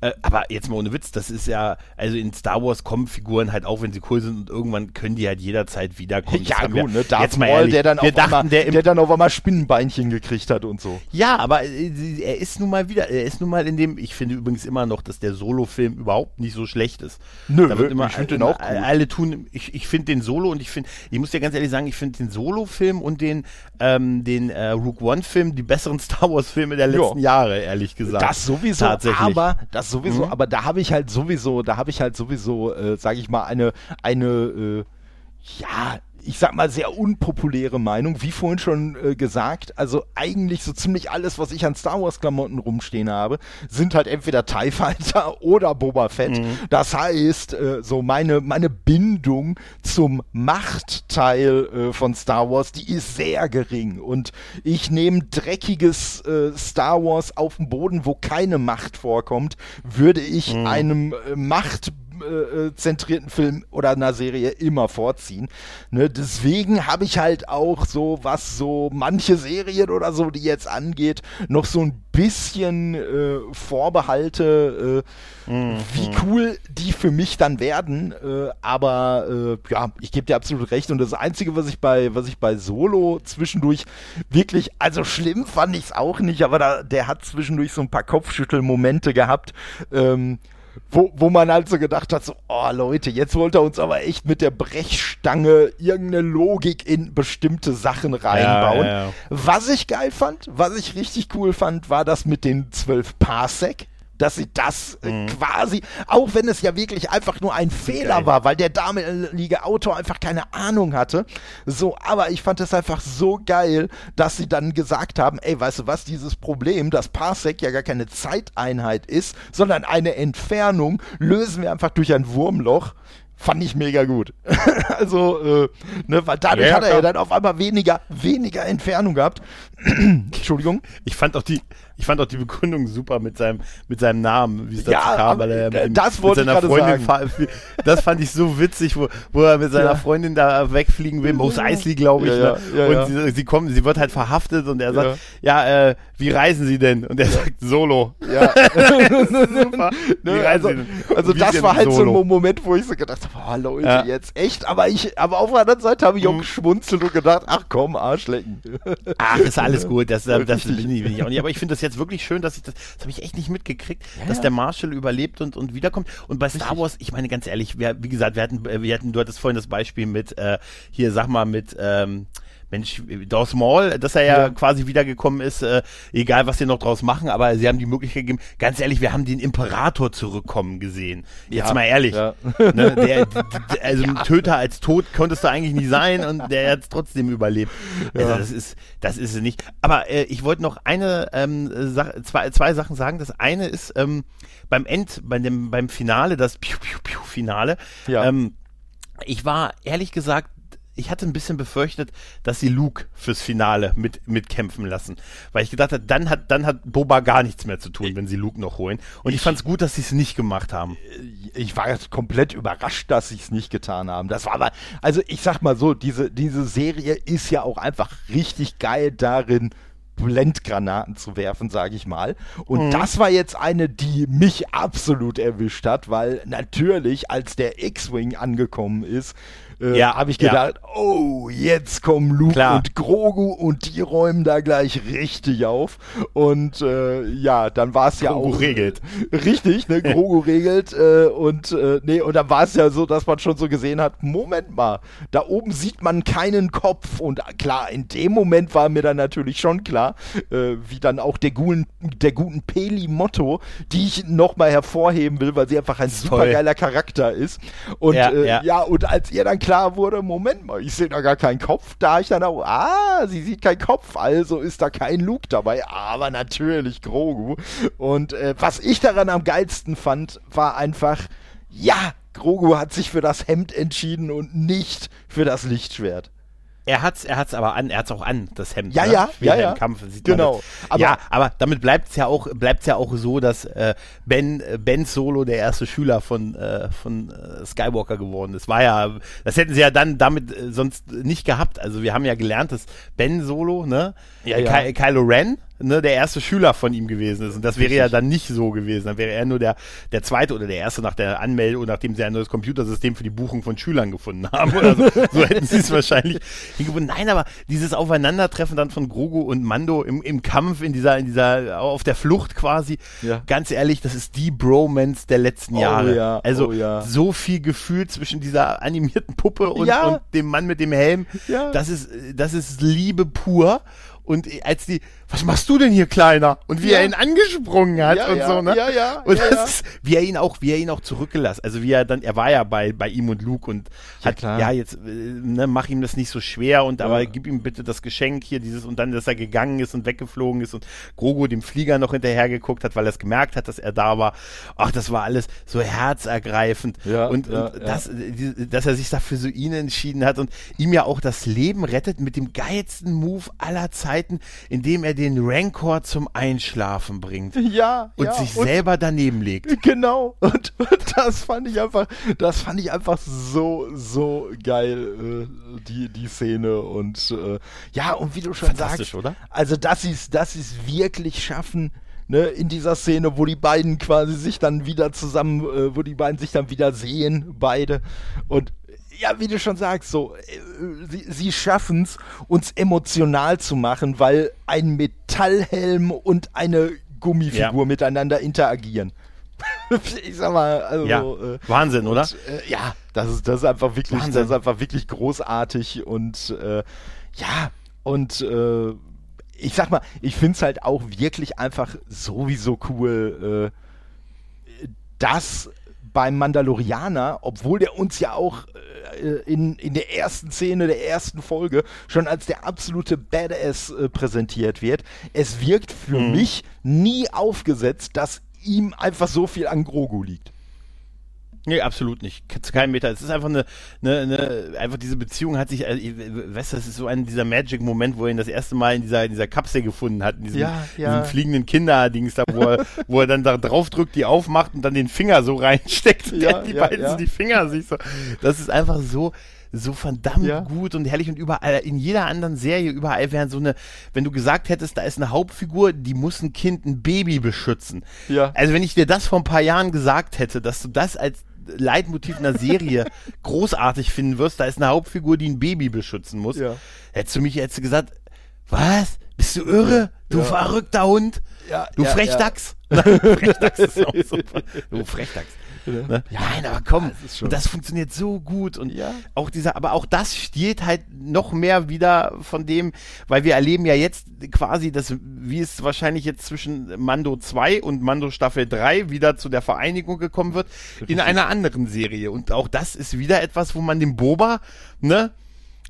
Äh, aber jetzt mal ohne Witz, das ist ja, also in Star Wars kommen Figuren halt auch, wenn sie cool sind und irgendwann können die halt jederzeit wiederkommen. Ja gut, wir, ne, Darth Maul, der dann, auf dachten, einmal, der, der dann auf einmal Spinnenbeinchen gekriegt hat und so. Ja, aber äh, er ist nun mal wieder, er ist nun mal in dem, ich finde übrigens immer noch, dass der Solo-Film überhaupt nicht so schlecht ist. Nö, da wird immer, ich finde den auch cool. Alle tun, ich, ich finde den Solo und ich finde, ich muss dir ganz ehrlich sagen, ich finde den Solo-Film und den, ähm, den äh, Rogue One-Film die besseren Star Wars-Filme der letzten jo. Jahre, ehrlich gesagt. Das sowieso, tatsächlich. Aber das sowieso, mhm. aber da habe ich halt sowieso, da habe ich halt sowieso, äh, sage ich mal, eine, eine, äh, ja, ich sag mal, sehr unpopuläre Meinung, wie vorhin schon äh, gesagt, also eigentlich so ziemlich alles, was ich an Star Wars Klamotten rumstehen habe, sind halt entweder TIE Fighter oder Boba Fett. Mhm. Das heißt, äh, so meine, meine Bindung zum Machtteil äh, von Star Wars, die ist sehr gering und ich nehme dreckiges äh, Star Wars auf dem Boden, wo keine Macht vorkommt, würde ich mhm. einem äh, Macht Äh, zentrierten Film oder einer Serie immer vorziehen. Ne? Deswegen habe ich halt auch so, was so manche Serien oder so, die jetzt angeht, noch so ein bisschen äh, Vorbehalte, äh, mhm. wie cool die für mich dann werden. Äh, aber äh, ja, ich gebe dir absolut recht. Und das Einzige, was ich bei, was ich bei Solo zwischendurch wirklich, also schlimm fand ich es auch nicht, aber da, der hat zwischendurch so ein paar Kopfschüttelmomente gehabt. Ähm, Wo, wo man halt so gedacht hat, so, oh Leute, jetzt wollt ihr uns aber echt mit der Brechstange irgendeine Logik in bestimmte Sachen reinbauen. Ja, ja, ja. Was ich geil fand, was ich richtig cool fand, war das mit den zwölf Parsec, dass sie das äh, mhm. quasi, auch wenn es ja wirklich einfach nur ein Fehler geil. War, weil der damalige Autor einfach keine Ahnung hatte, so, aber ich fand es einfach so geil, dass sie dann gesagt haben, ey, weißt du was, dieses Problem, dass Parsec ja gar keine Zeiteinheit ist, sondern eine Entfernung, lösen wir einfach durch ein Wurmloch. Fand ich mega gut. Also, äh, ne, weil dadurch ja, hat er ja dann auf einmal weniger, weniger Entfernung gehabt. Entschuldigung. Ich fand auch die, ich fand auch die Begründung super mit seinem, mit seinem Namen, wie es dazu ja, kam, weil er mit, das mit seiner Freundin, sagen. Das fand ich so witzig, wo, wo er mit seiner ja. Freundin da wegfliegen will, Mos Eisley, glaube ich, ja, ja, ne? ja, und ja. Sie, sie kommen, sie wird halt verhaftet und er sagt, ja, ja äh, wie reisen Sie denn? Und er ja. sagt, Solo. Ja. Super. Wie ne, also, reisen Sie denn? Also das war halt Solo? So ein Moment, wo ich so gedacht habe, boah, Leute, ja. jetzt echt, aber ich, aber auf der anderen Seite habe ich auch geschmunzelt und gedacht, ach komm, Arschlecken. Ach, ist alles gut, das, das, das bin, ich, bin ich auch nicht, aber ich finde das jetzt wirklich schön, dass ich das, das habe ich echt nicht mitgekriegt, ja, dass ja. der Marshall überlebt und, und wiederkommt und bei Richtig. Star Wars, ich meine ganz ehrlich, wir, wie gesagt, wir hatten, wir hatten, du hattest vorhin das Beispiel mit, äh, hier, sag mal, mit, ähm, Mensch, Darth Maul, dass er ja, ja. quasi wiedergekommen ist, äh, egal was sie noch draus machen, aber sie haben die Möglichkeit gegeben, ganz ehrlich, wir haben den Imperator zurückkommen gesehen. Jetzt ja. mal ehrlich. Ja. Ne, der, also ein ja. Töter als tot konntest du eigentlich nicht sein und der hat es trotzdem überlebt. Ja. Also das ist das ist es nicht. Aber äh, ich wollte noch eine ähm, Sa- zwei, zwei Sachen sagen. Das eine ist ähm, beim End, bei dem, beim Finale, das Piu, Piu, Piu Finale. Ja. Ähm, ich war ehrlich gesagt Ich hatte ein bisschen befürchtet, dass sie Luke fürs Finale mit mitkämpfen lassen, weil ich gedacht habe, dann hat dann hat Boba gar nichts mehr zu tun, wenn sie Luke noch holen. Und ich, ich fand es gut, dass sie es nicht gemacht haben. Ich war komplett überrascht, dass sie es nicht getan haben. Das war aber, also ich sag mal so, diese diese Serie ist ja auch einfach richtig geil darin, Blendgranaten zu werfen, sage ich mal. Und mhm. das war jetzt eine, die mich absolut erwischt hat, weil natürlich, als der X-Wing angekommen ist, äh, ja, habe ich gedacht, ja. oh, jetzt kommen Luke Klar. und Grogu und die räumen da gleich richtig auf. Und äh, ja, dann war es ja auch... Grogu regelt. Richtig, ne? Grogu regelt. Äh, und äh, nee, und dann war es ja so, dass man schon so gesehen hat, Moment mal, da oben sieht man keinen Kopf. Und klar, in dem Moment war mir dann natürlich schon klar, Äh, wie dann auch der guten, der guten Peli-Motto, die ich nochmal hervorheben will, weil sie einfach ein supergeiler Charakter ist. Und ja, äh, ja. ja, und als ihr dann klar wurde, Moment mal, ich sehe da gar keinen Kopf, da ich dann auch, ah, sie sieht keinen Kopf, also ist da kein Luke dabei, aber natürlich Grogu. Und äh, was ich daran am geilsten fand, war einfach, ja, Grogu hat sich für das Hemd entschieden und nicht für das Lichtschwert. Er hat's, er hat's aber an, er hat's auch an, das Hemd. Ja, ne? ja, Später ja, ja. Im Kampf sieht genau. man das. Aber ja, aber damit bleibt's ja auch, bleibt's ja auch so, dass äh, Ben, Ben Solo der erste Schüler von äh, von äh, Skywalker geworden ist. War ja, das hätten sie ja dann damit äh, sonst nicht gehabt. Also wir haben ja gelernt, dass Ben Solo, ne, ja, äh, ja. Ky- Kylo Ren, ne, der erste Schüler von ihm gewesen ist. Und das wäre Richtig. ja dann nicht so gewesen. Dann wäre er nur der, der zweite oder der erste nach der Anmeldung, nachdem sie ein neues Computersystem für die Buchung von Schülern gefunden haben. Oder so. So hätten sie es wahrscheinlich hingefunden. Nein, aber dieses Aufeinandertreffen dann von Grogu und Mando im, im Kampf, in dieser, in dieser, auf der Flucht quasi. Ja. Ganz ehrlich, das ist die Bromance der letzten oh, Jahre. Ja, also oh, ja. so viel Gefühl zwischen dieser animierten Puppe und, ja. und dem Mann mit dem Helm. Ja. Das ist, das ist Liebe pur. Und als die, was machst du denn hier, Kleiner? Und wie ja. er ihn angesprungen hat ja, und ja, so, ne? Ja, ja, und ja, das, ja. wie er ihn auch, wie er ihn auch zurückgelassen. Also wie er dann, er war ja bei, bei ihm und Luke und ja, hat, klar. ja, jetzt, ne, mach ihm das nicht so schwer und ja. aber gib ihm bitte das Geschenk hier, dieses, und dann, dass er gegangen ist und weggeflogen ist und Grogu dem Flieger noch hinterher geguckt hat, weil er es gemerkt hat, dass er da war. Ach, das war alles so herzergreifend. Ja, und, ja, und ja. Das, dass er sich dafür so ihn entschieden hat und ihm ja auch das Leben rettet mit dem geilsten Move aller Zeiten, indem er den Rancor zum Einschlafen bringt. Ja, und ja, sich und selber daneben legt. Genau. Und, und das fand ich einfach, das fand ich einfach so, so geil, äh, die, die Szene. Und äh, ja, und wie du schon sagst, oder? Also dass sie dass sie es wirklich schaffen, ne, in dieser Szene, wo die beiden quasi sich dann wieder zusammen, äh, wo die beiden sich dann wieder sehen, beide. Und ja, wie du schon sagst, so, sie, sie schaffen es, uns emotional zu machen, weil ein Metallhelm und eine Gummifigur ja. miteinander interagieren. Ich sag mal, also ja. äh, Wahnsinn, und, oder? Äh, ja, das ist, das ist einfach wirklich, Wahnsinn. das ist einfach wirklich großartig und äh, ja, und äh, ich sag mal, ich find's halt auch wirklich einfach sowieso cool, äh, dass beim Mandalorianer, obwohl der uns ja auch äh, in, in der ersten Szene, der ersten Folge schon als der absolute Badass äh, präsentiert wird, es wirkt für mhm. mich nie aufgesetzt, dass ihm einfach so viel an Grogu liegt. Nee, absolut nicht. Zu keinem Meter. Es ist einfach eine, eine, eine, einfach diese Beziehung hat sich, also, weißt du, das ist so ein dieser Magic-Moment, wo er ihn das erste Mal in dieser, in dieser Kapsel gefunden hat, in diesem, ja, ja. diesem fliegenden Kinderdings da, wo er, wo er dann da drauf drückt, die aufmacht und dann den Finger so reinsteckt und ja, der, die ja, beiden ja. die Finger sich so. Das ist einfach so, so verdammt ja. gut und herrlich und überall, in jeder anderen Serie, überall wären so eine, wenn du gesagt hättest, da ist eine Hauptfigur, die muss ein Kind, ein Baby beschützen. Ja. Also wenn ich dir das vor ein paar Jahren gesagt hätte, dass du das als Leitmotiv einer Serie großartig finden wirst, da ist eine Hauptfigur, die ein Baby beschützen muss, ja. hättest du mich hättest du gesagt, was? Bist du irre? Du ja. verrückter Hund? Ja, du ja, Frechdachs? Ja. Frechdachs ist auch super. Du Frechdachs. Ne? Ja, nein, aber komm, das, ist schon. das funktioniert so gut. Und ja. auch dieser, aber auch das stiehlt halt noch mehr wieder von dem, weil wir erleben ja jetzt quasi das, wie es wahrscheinlich jetzt zwischen Mando zwei und Mando Staffel drei wieder zu der Vereinigung gekommen wird, Richtig. in einer anderen Serie. Und auch das ist wieder etwas, wo man den Boba, ne?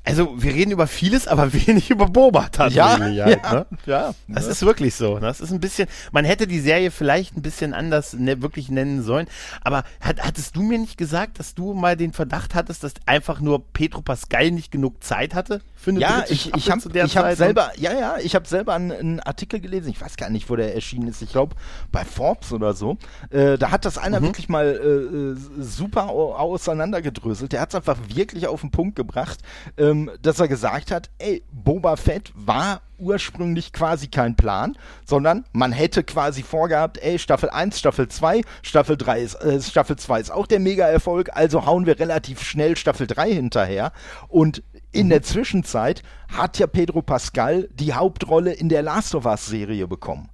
Also, wir reden über vieles, aber wenig über Boba tatsächlich. Ja, halt, ja, ne? ja. Das ja. ist wirklich so. Das ist ein bisschen, man hätte die Serie vielleicht ein bisschen anders ne, wirklich nennen sollen. Aber hat, hattest du mir nicht gesagt, dass du mal den Verdacht hattest, dass einfach nur Pedro Pascal nicht genug Zeit hatte? Für eine ja, ich, ich habe hab selber, ja, ja, ich habe selber einen, einen Artikel gelesen. Ich weiß gar nicht, wo der erschienen ist. Ich glaube, bei Forbes oder so. Äh, da hat das einer mhm. wirklich mal äh, super auseinandergedröselt. Der hat es einfach wirklich auf den Punkt gebracht. Ähm, dass er gesagt hat, ey, Boba Fett war ursprünglich quasi kein Plan, sondern man hätte quasi vorgehabt, ey, Staffel eins, Staffel zwei, Staffel drei ist, äh, Staffel zwei ist auch der Mega-Erfolg, also hauen wir relativ schnell Staffel drei hinterher. Und in mhm. der Zwischenzeit hat ja Pedro Pascal die Hauptrolle in der Last of Us-Serie bekommen.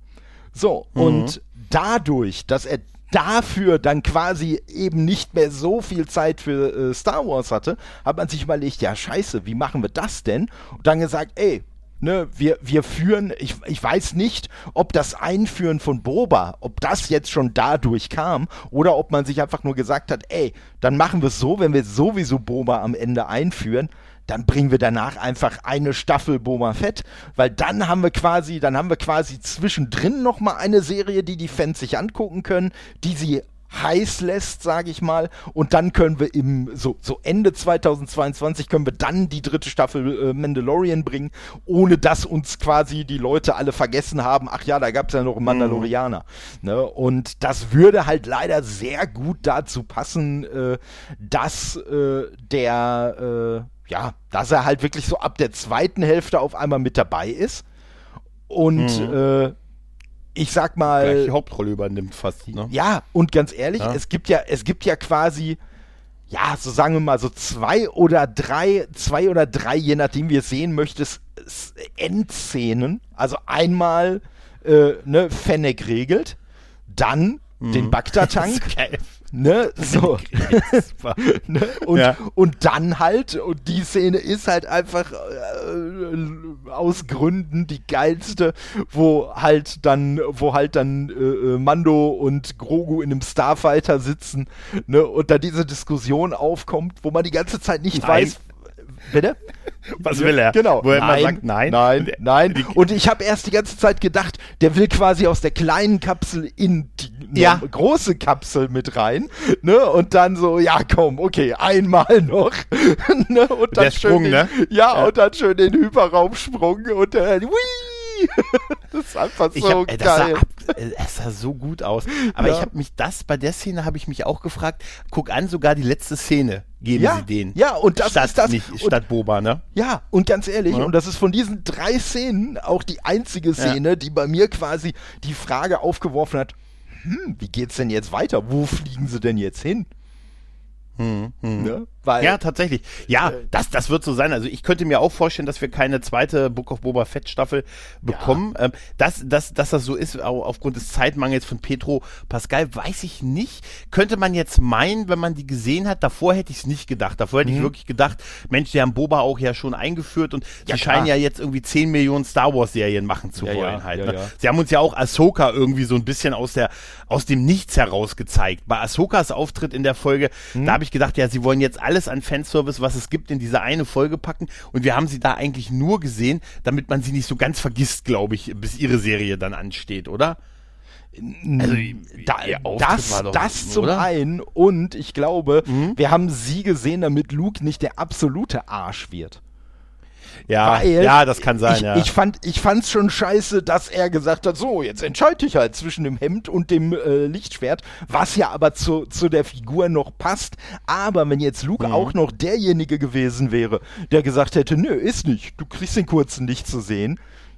So, mhm. und dadurch, dass er dafür dann quasi eben nicht mehr so viel Zeit für äh, Star Wars hatte, hat man sich überlegt, ja scheiße, wie machen wir das denn? Und dann gesagt, ey, ne, wir, wir führen, ich, ich weiß nicht, ob das Einführen von Boba, ob das jetzt schon dadurch kam oder ob man sich einfach nur gesagt hat, ey, dann machen wir es so, wenn wir sowieso Boba am Ende einführen, dann bringen wir danach einfach eine Staffel Boba Fett, weil dann haben wir quasi, dann haben wir quasi zwischendrin nochmal eine Serie, die die Fans sich angucken können, die sie heiß lässt, sage ich mal, und dann können wir im, so, so Ende zweitausendzweiundzwanzig können wir dann die dritte Staffel äh, Mandalorian bringen, ohne dass uns quasi die Leute alle vergessen haben, ach ja, da gab es ja noch einen Mandalorianer. Mhm. Ne? Und das würde halt leider sehr gut dazu passen, äh, dass äh, der äh, ja, dass er halt wirklich so ab der zweiten Hälfte auf einmal mit dabei ist und mhm. äh, ich sag mal... Gleich die Hauptrolle übernimmt fast, ne? Ja, und ganz ehrlich, ja. es gibt ja, es gibt ja quasi... ja, so sagen wir mal, so zwei oder drei, zwei oder drei, je nachdem wie es sehen möchtest, Endszenen. Also einmal äh, ne, Fennec regelt, dann mhm. den Bacta-Tank. Geil. Ne, so. ne, und, ja. und dann halt, und die Szene ist halt einfach äh, aus Gründen die geilste, wo halt dann, wo halt dann äh, Mando und Grogu in einem Starfighter sitzen, ne, und da diese Diskussion aufkommt, wo man die ganze Zeit nicht Nein. weiß, bitte? Was will er? Genau. Wo er nein, immer sagt, nein, nein, nein. Und ich habe erst die ganze Zeit gedacht, der will quasi aus der kleinen Kapsel in die ja. große Kapsel mit rein. Ne? Und dann so, ja komm, okay, einmal noch. ne? Und dann der schön Sprung, den, ne? Ja, ja, und dann schön den Hyperraumsprung und der Wii! das ist einfach so ich hab, ey, das geil. Sah ab, äh, das sah so gut aus. Aber ja. ich habe mich das, bei der Szene habe ich mich auch gefragt, guck an, sogar die letzte Szene geben ja, sie denen. Ja, und das statt, ist das. Nicht, statt und, Boba, ne? Ja, und ganz ehrlich, ja. und das ist von diesen drei Szenen auch die einzige Szene, ja. die bei mir quasi die Frage aufgeworfen hat, hm, wie geht's denn jetzt weiter? Wo fliegen sie denn jetzt hin? Hm, hm. Ne? Weil, ja, tatsächlich. Ja, äh, das, das wird so sein. Also ich könnte mir auch vorstellen, dass wir keine zweite Book of Boba Fett Staffel bekommen. Ja. Ähm, dass, dass, dass das so ist, auch aufgrund des Zeitmangels von Pedro Pascal, weiß ich nicht. Könnte man jetzt meinen, wenn man die gesehen hat, davor hätte ich es nicht gedacht. Davor hätte mhm. ich wirklich gedacht, Mensch, die haben Boba auch ja schon eingeführt und ja, die klar. scheinen ja jetzt irgendwie zehn Millionen Star Wars Serien machen zu ja, wollen. Ja, halt, ja, ne? ja. Sie haben uns ja auch Ahsoka irgendwie so ein bisschen aus, der, aus dem Nichts heraus gezeigt. Bei Ahsokas Auftritt in der Folge, mhm. da habe ich gedacht, ja, sie wollen jetzt alle an Fanservice, was es gibt, in diese eine Folge packen und wir haben sie da eigentlich nur gesehen, damit man sie nicht so ganz vergisst, glaube ich, bis ihre Serie dann ansteht, oder? Also, da, das doch, das zum oder? einen und ich glaube, mhm. wir haben sie gesehen, damit Luke nicht der absolute Arsch wird. Ja, Weil ja, das kann sein, ich, ja. Ich fand, ich fand's schon scheiße, dass er gesagt hat, so, jetzt entscheide ich halt zwischen dem Hemd und dem äh, Lichtschwert, was ja aber zu, zu der Figur noch passt. Aber wenn jetzt Luke mhm. auch noch derjenige gewesen wäre, der gesagt hätte, nö, ist nicht, du kriegst den kurzen nicht zu sehen,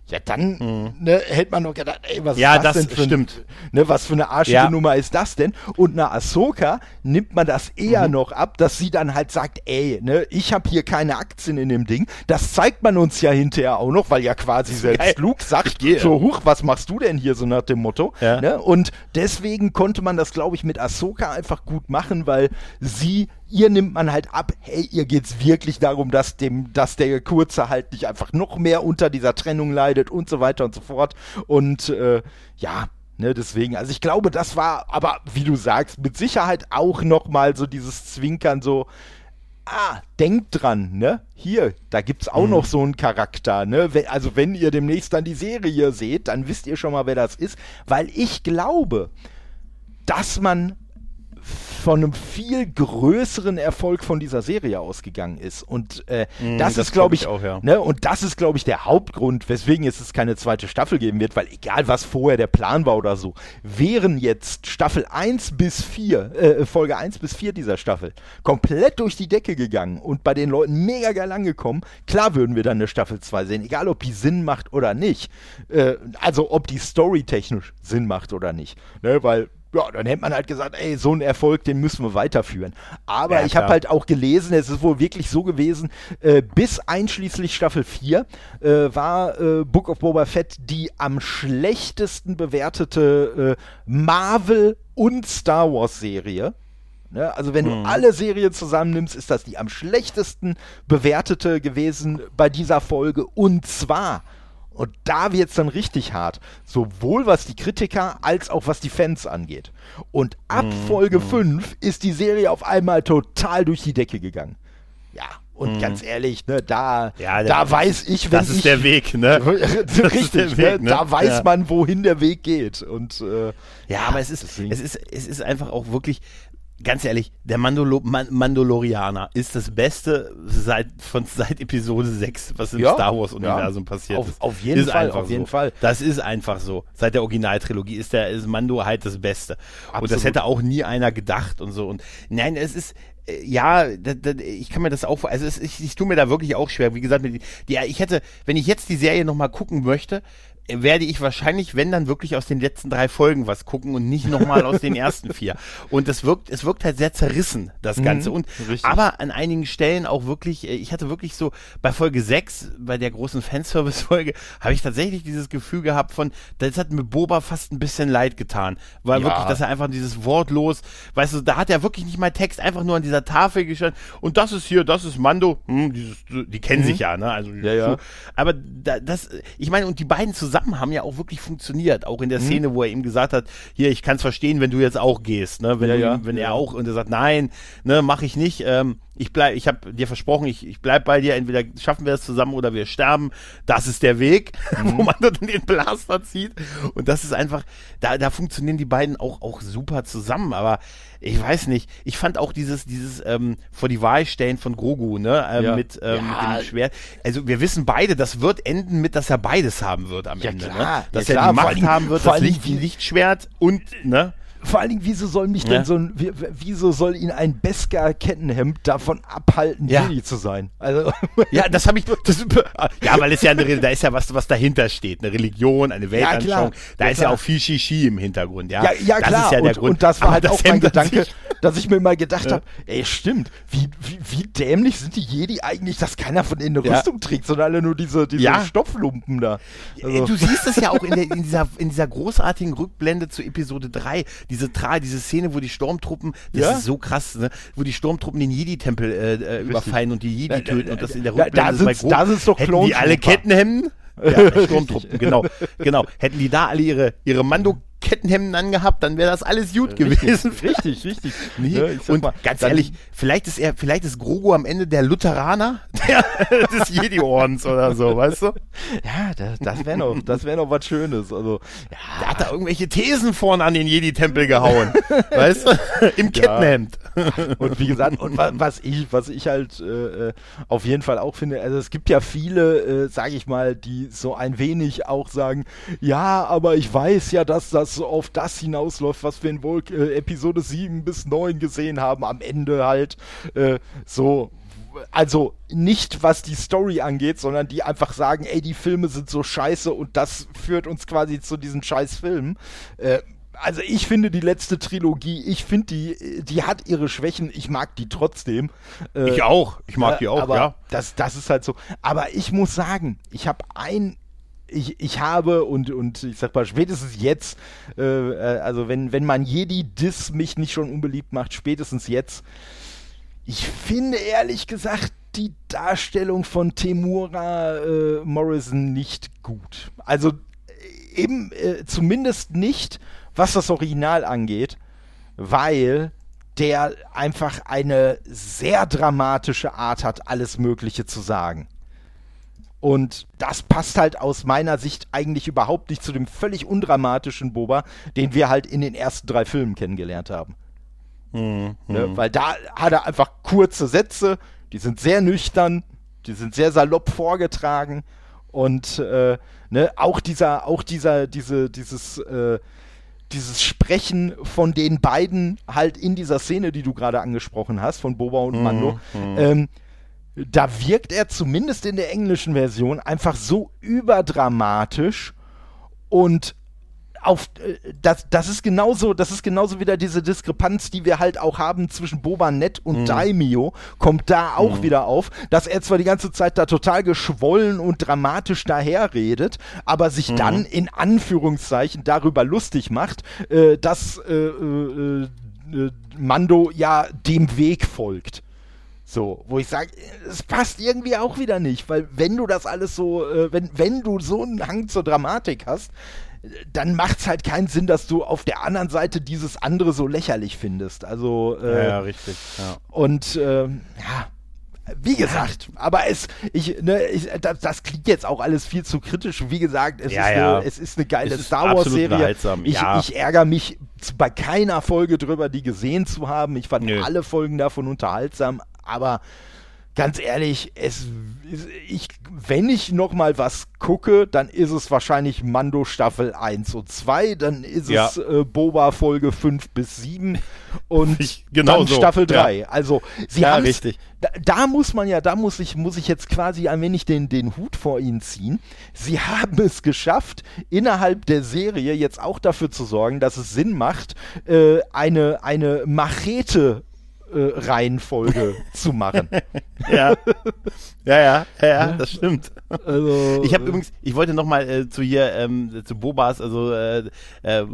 Ja, dann mhm. ne, hält man noch gedacht, ey, was ja, ist das, das denn für stimmt. Ein, ne, was für eine arschige ja. Nummer ist das denn? Und nach Ahsoka nimmt man das eher mhm. noch ab, dass sie dann halt sagt, ey, ne, ich habe hier keine Aktien in dem Ding. Das zeigt man uns ja hinterher auch noch, weil ja quasi selbst Geil. Luke sagt, so huch, was machst du denn hier, so nach dem Motto. Ja. Ne? Und deswegen konnte man das, glaube ich, mit Ahsoka einfach gut machen, weil sie... Ihr nimmt man halt ab, hey, ihr geht's wirklich darum, dass dem, dass der Kurze halt nicht einfach noch mehr unter dieser Trennung leidet und so weiter und so fort. Und äh, ja, ne, deswegen, also ich glaube, das war, aber wie du sagst, mit Sicherheit auch nochmal so dieses Zwinkern, so, ah, denkt dran, ne? Hier, da gibt's auch mhm. noch so einen Charakter, ne? Also wenn ihr demnächst dann die Serie seht, dann wisst ihr schon mal, wer das ist. Weil ich glaube, dass man von einem viel größeren Erfolg von dieser Serie ausgegangen ist. Und äh, mm, das, das ist, glaube ich, ich auch, ja. ne, und das ist, glaube ich, der Hauptgrund, weswegen es, es keine zweite Staffel geben wird, weil egal, was vorher der Plan war oder so, wären jetzt Staffel eins bis vier, äh, Folge eins bis vier dieser Staffel komplett durch die Decke gegangen und bei den Leuten mega geil angekommen, klar würden wir dann eine Staffel zwei sehen, egal ob die Sinn macht oder nicht. Äh, also ob die Story technisch Sinn macht oder nicht. Ne, weil ja, dann hätte man halt gesagt, ey, so einen Erfolg, den müssen wir weiterführen. Aber ja, ich habe halt auch gelesen, es ist wohl wirklich so gewesen, äh, bis einschließlich Staffel vier äh, war äh, Book of Boba Fett die am schlechtesten bewertete äh, Marvel- und Star Wars-Serie. Ne? Also wenn mhm. du alle Serien zusammennimmst, ist das die am schlechtesten bewertete gewesen bei dieser Folge. Und zwar... Und da wird's dann richtig hart, sowohl was die Kritiker als auch was die Fans angeht. Und ab mm, Folge fünf mm. ist die Serie auf einmal total durch die Decke gegangen. Ja, und mm. ganz ehrlich, ne, da, ja, da der, weiß ich, wenn das ist ich, der Weg, ne? Richtig, der Weg, ne? Da weiß ja. man, wohin der Weg geht. Und äh, ja, ja, aber es ist, es ist, es ist einfach auch wirklich. Ganz ehrlich, der Mandalor- Man- Mandalorianer ist das Beste seit, von, seit Episode sechs, was im ja, Star Wars-Universum ja. passiert auf, ist. Auf jeden ist Fall, auf jeden so. Fall. Das ist einfach so. Seit der Originaltrilogie ist der ist Mando halt das Beste. Absolut. Und das hätte auch nie einer gedacht und so. Und nein, es ist... Ja, da, da, ich kann mir das auch, also es, ich, ich tue mir da wirklich auch schwer. Wie gesagt, mit, die, ich hätte, wenn ich jetzt die Serie nochmal gucken möchte, werde ich wahrscheinlich, wenn dann wirklich aus den letzten drei Folgen was gucken und nicht nochmal aus den ersten vier. Und das wirkt, es wirkt halt sehr zerrissen, das Ganze. Mhm, und richtig. Aber an einigen Stellen auch wirklich, ich hatte wirklich so, bei Folge sechs, bei der großen Fanservice-Folge, habe ich tatsächlich dieses Gefühl gehabt von, das hat mir Boba fast ein bisschen leid getan. Weil ja. wirklich, dass er einfach dieses wortlos, weißt du, da hat er wirklich nicht mal Text, einfach nur an dieser Tafel gestanden und das ist hier, das ist Mando, hm, dieses, die kennen mhm. sich ja, ne? Also ja, ja. Aber da, das, ich meine, und die beiden zusammen haben ja auch wirklich funktioniert, auch in der mhm. Szene, wo er ihm gesagt hat, hier, ich kann es verstehen, wenn du jetzt auch gehst, ne? Wenn, ja, ja. wenn er auch und er sagt, nein, ne, mach ich nicht, ähm, ich bleib, ich habe dir versprochen, ich, ich bleib bei dir, entweder schaffen wir es zusammen oder wir sterben, das ist der Weg, mhm. wo man dann den Blaster zieht und das ist einfach, da, da funktionieren die beiden auch, auch super zusammen, aber ich weiß nicht, ich fand auch dieses, dieses ähm, vor die Wahl stellen von Grogu, ne, ähm, ja. mit, ähm, ja. mit dem Schwert, also wir wissen beide, das wird enden mit, dass er beides haben wird am ja, Ende, klar. Ne? Dass ja, er klar. die Macht allem, haben wird, das Licht, Lichtschwert und, ne, vor allen Dingen, wieso soll mich ja. denn so ein, wieso soll ihn ein Beskar-Kettenhemd davon abhalten, ja. Jedi zu sein? Also ja, das habe ich. Das, ja, weil es ja eine, da ist ja was, was dahinter steht, eine Religion, eine Weltanschauung. Ja, da ja, ist klar. ja auch viel Shishi im Hintergrund. Ja, ja, ja das klar. Ist ja der und, Grund. Und das war aber halt das auch mein Gedanke, sich. Dass ich mir mal gedacht ja. habe, ey, stimmt, wie, wie, wie dämlich sind die Jedi eigentlich, dass keiner von denen eine ja. Rüstung trägt, sondern alle nur diese, diese ja. Stofflumpen da. Also. Du siehst es ja auch in, der, in, dieser, in dieser großartigen Rückblende zu Episode drei. Diese, Tra- diese Szene, wo die Sturmtruppen, das ja? ist so krass, ne? Wo die Sturmtruppen den Jedi-Tempel äh, überfallen und die Jedi da, töten und das in der Rückblende ist bei Grogu. Da sind's doch Klon. Hätten die alle Kettenhemden? Ja, Sturmtruppen, genau, genau. Hätten die da alle ihre, ihre Mando- Kettenhemden angehabt, dann wäre das alles gut gewesen. Richtig, richtig. Nee. Ja, und mal, ganz ehrlich, vielleicht ist er, vielleicht ist Grogu am Ende der Lutheraner der, des Jedi-Ordens oder so, weißt du? Ja, das, das wäre noch, das wäre noch was Schönes. Also, ja. Da hat er irgendwelche Thesen vorne an den Jedi-Tempel gehauen, weißt du? Im Kettenhemd. Ja. Und wie gesagt, und wa- was ich, was ich halt äh, auf jeden Fall auch finde, also es gibt ja viele, äh, sage ich mal, die so ein wenig auch sagen, ja, aber ich weiß ja, dass das das so auf das hinausläuft, was wir in wohl äh, Episode sieben bis neun gesehen haben, am Ende halt äh, so. Also nicht, was die Story angeht, sondern die einfach sagen, ey, die Filme sind so scheiße und das führt uns quasi zu diesen scheiß Filmen. Äh, also ich finde die letzte Trilogie, ich finde die, die hat ihre Schwächen, ich mag die trotzdem. Äh, ich auch, ich mag äh, die auch, aber ja. Das, das ist halt so. Aber ich muss sagen, ich habe ein... Ich, ich habe und, und ich sag mal, spätestens jetzt, äh, also wenn, wenn man Jedi-Diss mich nicht schon unbeliebt macht, spätestens jetzt, ich finde ehrlich gesagt die Darstellung von Temuera äh, Morrison nicht gut. Also eben äh, zumindest nicht, was das Original angeht, weil der einfach eine sehr dramatische Art hat, alles Mögliche zu sagen. Und das passt halt aus meiner Sicht eigentlich überhaupt nicht zu dem völlig undramatischen Boba, den wir halt in den ersten drei Filmen kennengelernt haben. Hm, hm. Ne? Weil da hat er einfach kurze Sätze, die sind sehr nüchtern, die sind sehr salopp vorgetragen und äh, ne? auch dieser, auch dieser, diese, dieses, äh, dieses Sprechen von den beiden halt in dieser Szene, die du gerade angesprochen hast, von Boba und Mando, hm, hm. ähm, da wirkt er zumindest in der englischen Version einfach so überdramatisch und auf das, das ist genauso, das ist genauso wieder diese Diskrepanz, die wir halt auch haben zwischen Boba Fett und mhm. Daimyo, kommt da auch mhm. wieder auf, dass er zwar die ganze Zeit da total geschwollen und dramatisch daherredet, aber sich mhm. dann in Anführungszeichen darüber lustig macht, äh, dass äh, äh, äh, Mando ja dem Weg folgt. So, wo ich sage, es passt irgendwie auch wieder nicht, weil wenn du das alles so, äh, wenn, wenn du so einen Hang zur Dramatik hast, dann macht es halt keinen Sinn, dass du auf der anderen Seite dieses andere so lächerlich findest. Also, äh, ja, ja, richtig. Ja. Und, äh, ja, wie gesagt, aber es, ich, ne, ich, das, das klingt jetzt auch alles viel zu kritisch. Wie gesagt, es, ja, ist, ja. Eine, es ist eine geile es Star Wars-Serie. Ich, ja. ich ärgere mich bei keiner Folge drüber, die gesehen zu haben. Ich fand Nö. alle Folgen davon unterhaltsam. Aber ganz ehrlich, es, ich, wenn ich noch mal was gucke, dann ist es wahrscheinlich Mando Staffel eins und zwei, dann ist ja. es äh, Boba Folge fünf bis sieben und ich, genau dann so. Staffel drei. Ja. Also sie ja, richtig. Da, da muss man ja, da muss ich, muss ich jetzt quasi ein wenig den, den Hut vor ihnen ziehen. Sie haben es geschafft, innerhalb der Serie jetzt auch dafür zu sorgen, dass es Sinn macht, äh, eine, eine Machete Äh, Reihenfolge zu machen. Ja. Ja, ja, ja, ja, das stimmt. Also, ich habe äh, übrigens, ich wollte nochmal äh, zu hier, ähm, zu Bobas, also äh, äh,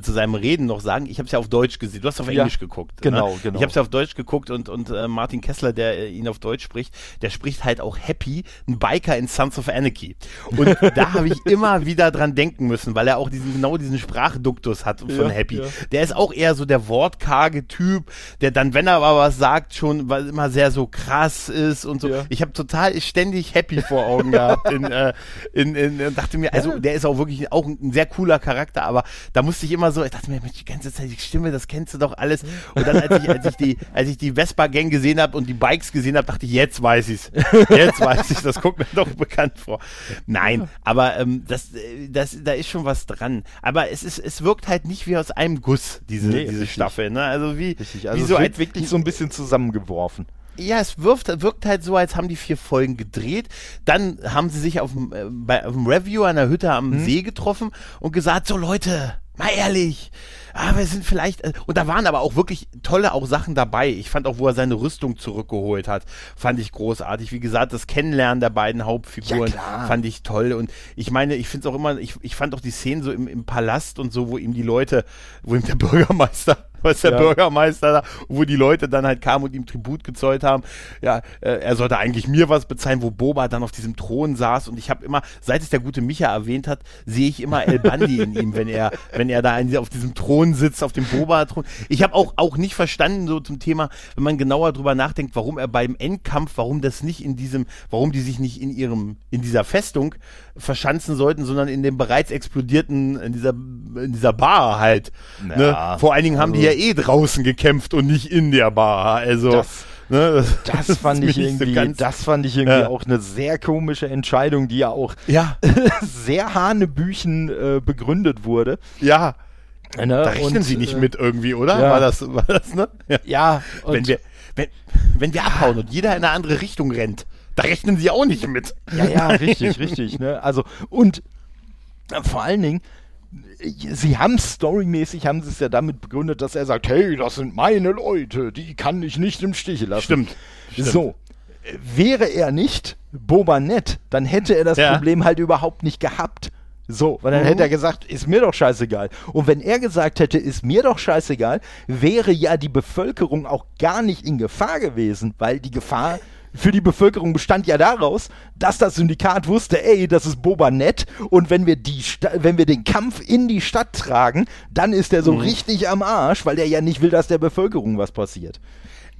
zu seinem Reden noch sagen, ich habe es ja auf Deutsch gesehen, du hast auf ja, Englisch geguckt. Genau, ne? genau. Ich habe es ja auf Deutsch geguckt und, und äh, Martin Kessler, der äh, ihn auf Deutsch spricht, der spricht halt auch Happy, ein Biker in Sons of Anarchy. Und da habe ich immer wieder dran denken müssen, weil er auch diesen genau diesen Sprachduktus hat von ja, Happy. Ja. Der ist auch eher so der wortkarge Typ, der dann, wenn er aber was sagt, schon weil immer sehr so krass ist und so. Ja. Ich habe total ständig Happy vor Augen gehabt. In, äh, in, in, in, dachte mir, also ja. der ist auch wirklich auch ein sehr cooler Charakter, aber da musste ich immer so, ich dachte mir, Mensch, die ganze Zeit die Stimme, das kennst du doch alles. Und dann, als ich, als ich die, als ich die Vespa-Gang gesehen habe und die Bikes gesehen habe, dachte ich, jetzt weiß ich's. Jetzt weiß ich, das kommt mir doch bekannt vor. Nein, aber ähm, das, das, da ist schon was dran. Aber es ist, es wirkt halt nicht wie aus einem Guss, diese, nee, diese Staffel. Ne? Also wie, also wie so ein wirklich so ein bisschen zusammengeworfen. Ja, es wirft, wirkt halt so, als haben die vier Folgen gedreht, dann haben sie sich auf dem, äh, bei, auf dem Review an der Hütte am hm. See getroffen und gesagt, so Leute, mal ehrlich, ah, wir sind vielleicht, und da waren aber auch wirklich tolle auch Sachen dabei. Ich fand auch, wo er seine Rüstung zurückgeholt hat, fand ich großartig. Wie gesagt, das Kennenlernen der beiden Hauptfiguren ja, fand ich toll. Und ich meine, ich finde es auch immer, ich, ich fand auch die Szenen so im, im Palast und so, wo ihm die Leute, wo ihm der Bürgermeister, was der ja. Bürgermeister da, wo die Leute dann halt kamen und ihm Tribut gezollt haben. Ja, äh, er sollte eigentlich mir was bezahlen, wo Boba dann auf diesem Thron saß. Und ich habe immer, seit es der gute Micha erwähnt hat, sehe ich immer El Bandi in ihm, wenn er, wenn er da in, auf diesem Thron sitzt, auf dem Boba-Thron. Ich habe auch, auch nicht verstanden, so zum Thema, wenn man genauer drüber nachdenkt, warum er beim Endkampf, warum das nicht in diesem, warum die sich nicht in ihrem, in dieser Festung verschanzen sollten, sondern in dem bereits explodierten, in dieser, in dieser Bar halt. Ja. Ne? Vor allen Dingen haben also, die ja eh draußen gekämpft und nicht in der Bar. Also, das, Ne? Das, das, fand ich irgendwie, so das fand ich irgendwie ja. auch eine sehr komische Entscheidung, die ja auch ja. sehr hanebüchen äh, begründet wurde. Ja, ne? Da rechnen und, sie nicht äh, mit irgendwie, oder? Ja. War das, war das, ne? Ja, ja und wenn, wir, wenn, wenn wir abhauen und jeder in eine andere Richtung rennt, da rechnen sie auch nicht mit. Ja, ja, richtig, richtig. Ne? Also, und äh, vor allen Dingen, sie haben storymäßig, haben sie es ja damit begründet, dass er sagt, hey, das sind meine Leute, die kann ich nicht im Stich lassen. Stimmt. stimmt. So, wäre er nicht Boba Nett, dann hätte er das ja. Problem halt überhaupt nicht gehabt. So, weil dann mhm. hätte er gesagt, ist mir doch scheißegal. Und wenn er gesagt hätte, ist mir doch scheißegal, wäre ja die Bevölkerung auch gar nicht in Gefahr gewesen, weil die Gefahr für die Bevölkerung bestand ja daraus, dass das Syndikat wusste, ey, das ist Boba Nett und wenn wir die Sta- wenn wir den Kampf in die Stadt tragen, dann ist der so mhm. richtig am Arsch, weil der ja nicht will, dass der Bevölkerung was passiert.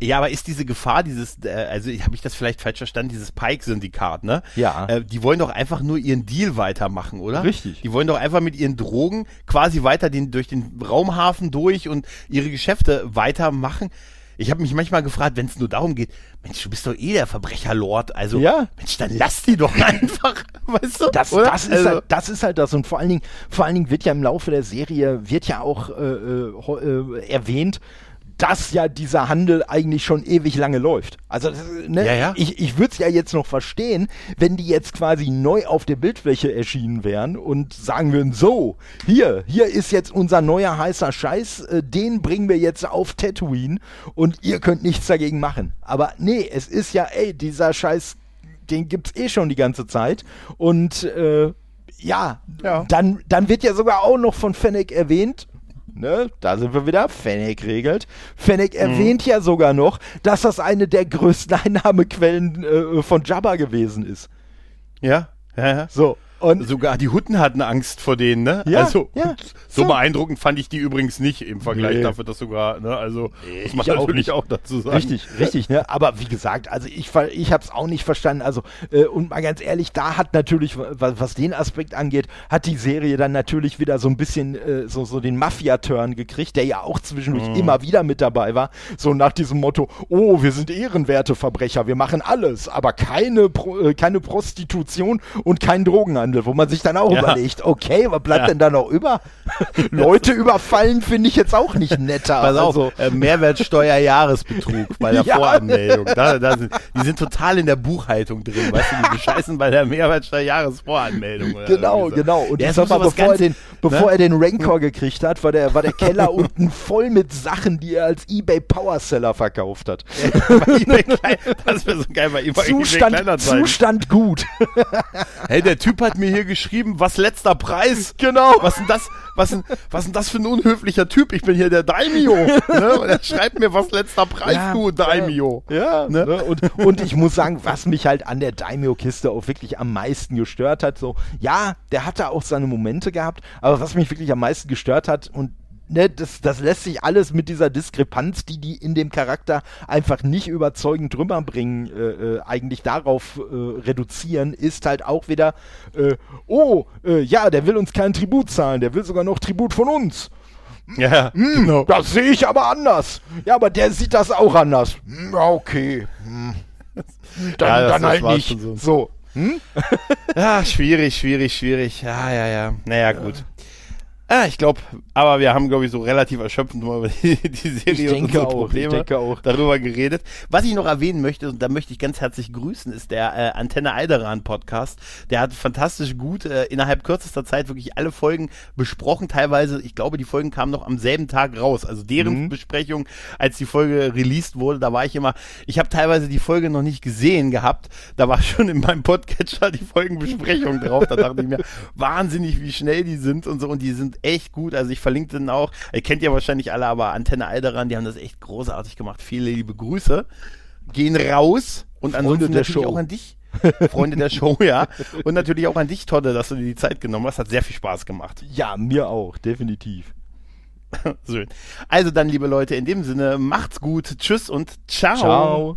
Ja, aber ist diese Gefahr, dieses, äh, also habe ich das vielleicht falsch verstanden, dieses Pike-Syndikat, ne? Ja. Äh, die wollen doch einfach nur ihren Deal weitermachen, oder? Richtig. Die wollen doch einfach mit ihren Drogen quasi weiter den, durch den Raumhafen durch und ihre Geschäfte weitermachen. Ich habe mich manchmal gefragt, wenn es nur darum geht, Mensch, du bist doch eh der Verbrecherlord, also, ja. Mensch, dann lass die doch einfach, weißt du? Das, das, ist, also. halt, das ist halt das und vor allen Dingen, vor allen Dingen wird ja im Laufe der Serie, wird ja auch äh, äh, erwähnt, dass ja dieser Handel eigentlich schon ewig lange läuft. Also das, ne? ja, ja. ich, ich würde es ja jetzt noch verstehen, wenn die jetzt quasi neu auf der Bildfläche erschienen wären und sagen würden, so, hier, hier ist jetzt unser neuer heißer Scheiß, äh, den bringen wir jetzt auf Tatooine und ihr könnt nichts dagegen machen. Aber nee, es ist ja, ey, dieser Scheiß, den gibt's eh schon die ganze Zeit und äh, ja, ja. Dann, dann wird ja sogar auch noch von Fennec erwähnt, ne, da sind wir wieder, Fennec regelt. Fennec erwähnt mhm. ja sogar noch, dass das eine der größten Einnahmequellen äh, von Jabba gewesen ist. Ja, ja, ja. So. Und sogar die Hutten hatten Angst vor denen, ne? Ja, also, ja, so, so beeindruckend fand ich die übrigens nicht im Vergleich nee. dafür, dass sogar, ne? Also, muss man natürlich auch, auch dazu sagen. Richtig, richtig, ne? Aber wie gesagt, also ich, ich hab's auch nicht verstanden. Also, äh, und mal ganz ehrlich, da hat natürlich, was, was den Aspekt angeht, hat die Serie dann natürlich wieder so ein bisschen äh, so, so den Mafia-Turn gekriegt, der ja auch zwischendurch mhm. immer wieder mit dabei war. So nach diesem Motto, oh, wir sind ehrenwerte Verbrecher, wir machen alles, aber keine, Pro- äh, keine Prostitution und kein Drogenhandel. Wo man sich dann auch ja. überlegt, okay, was bleibt ja. denn da noch über? Leute überfallen finde ich jetzt auch nicht netter. Pass also. auf, äh, Mehrwertsteuerjahresbetrug bei der ja. Voranmeldung. Da, da sind, die sind total in der Buchhaltung drin, weißt du, die bescheißen bei der Mehrwertsteuerjahresvoranmeldung. Oder genau, so. genau. Und ja, ich sag mal, bevor, ganz, er, den, bevor ne? er den Rancor gekriegt hat, war der, war der Keller unten voll mit Sachen, die er als eBay Powerseller verkauft hat. eBay klein, das wäre so geil, bei eBay Zustand, eBay Zustand gut. Hey, der Typ hat mir hier geschrieben, was letzter Preis? Genau. Was denn das? Was denn, was denn das für ein unhöflicher Typ? Ich bin hier der Daimyo. Ne? Und er schreibt mir, was letzter Preis, ja, du Daimyo. Ja. Ne? Ne? Und, und ich muss sagen, was mich halt an der Daimyo-Kiste auch wirklich am meisten gestört hat, so, ja, der hatte auch seine Momente gehabt, aber was mich wirklich am meisten gestört hat und Ne, das, das lässt sich alles mit dieser Diskrepanz, die die in dem Charakter einfach nicht überzeugend rüberbringen, äh, äh, eigentlich darauf äh, reduzieren, ist halt auch wieder, äh, oh, äh, ja, der will uns keinen Tribut zahlen, der will sogar noch Tribut von uns. Ja, hm, genau. Das sehe ich aber anders. Ja, aber der sieht das auch anders. Hm, okay. Hm. Dann, ja, dann halt nicht. So. so. Hm? Ja, schwierig, schwierig, schwierig. Ja, ja, ja. Naja, gut. Ja. Ah, ich glaube, aber wir haben, glaube ich, so relativ erschöpfend mal über die, die Serie und unsere Probleme auch, darüber geredet. Was ich noch erwähnen möchte, und da möchte ich ganz herzlich grüßen, ist der äh, Antenne Alderan Podcast. Der hat fantastisch gut äh, innerhalb kürzester Zeit wirklich alle Folgen besprochen. Teilweise, ich glaube, die Folgen kamen noch am selben Tag raus. Also deren mhm. Besprechung, als die Folge released wurde, da war ich immer, ich habe teilweise die Folge noch nicht gesehen gehabt. Da war schon in meinem Podcatcher die Folgenbesprechung drauf. Da dachte ich mir, wahnsinnig, wie schnell die sind und so. Und die sind echt gut, also ich verlinke den auch, ihr kennt ja wahrscheinlich alle, aber Antenne Alderan, die haben das echt großartig gemacht, viele liebe Grüße, gehen raus und Freunde ansonsten natürlich Show. auch an dich, Freunde der Show, ja, und natürlich auch an dich, Todde, dass du dir die Zeit genommen hast, hat sehr viel Spaß gemacht. Ja, mir auch, definitiv. Schön. Also dann, liebe Leute, in dem Sinne, macht's gut, tschüss und ciao. Ciao.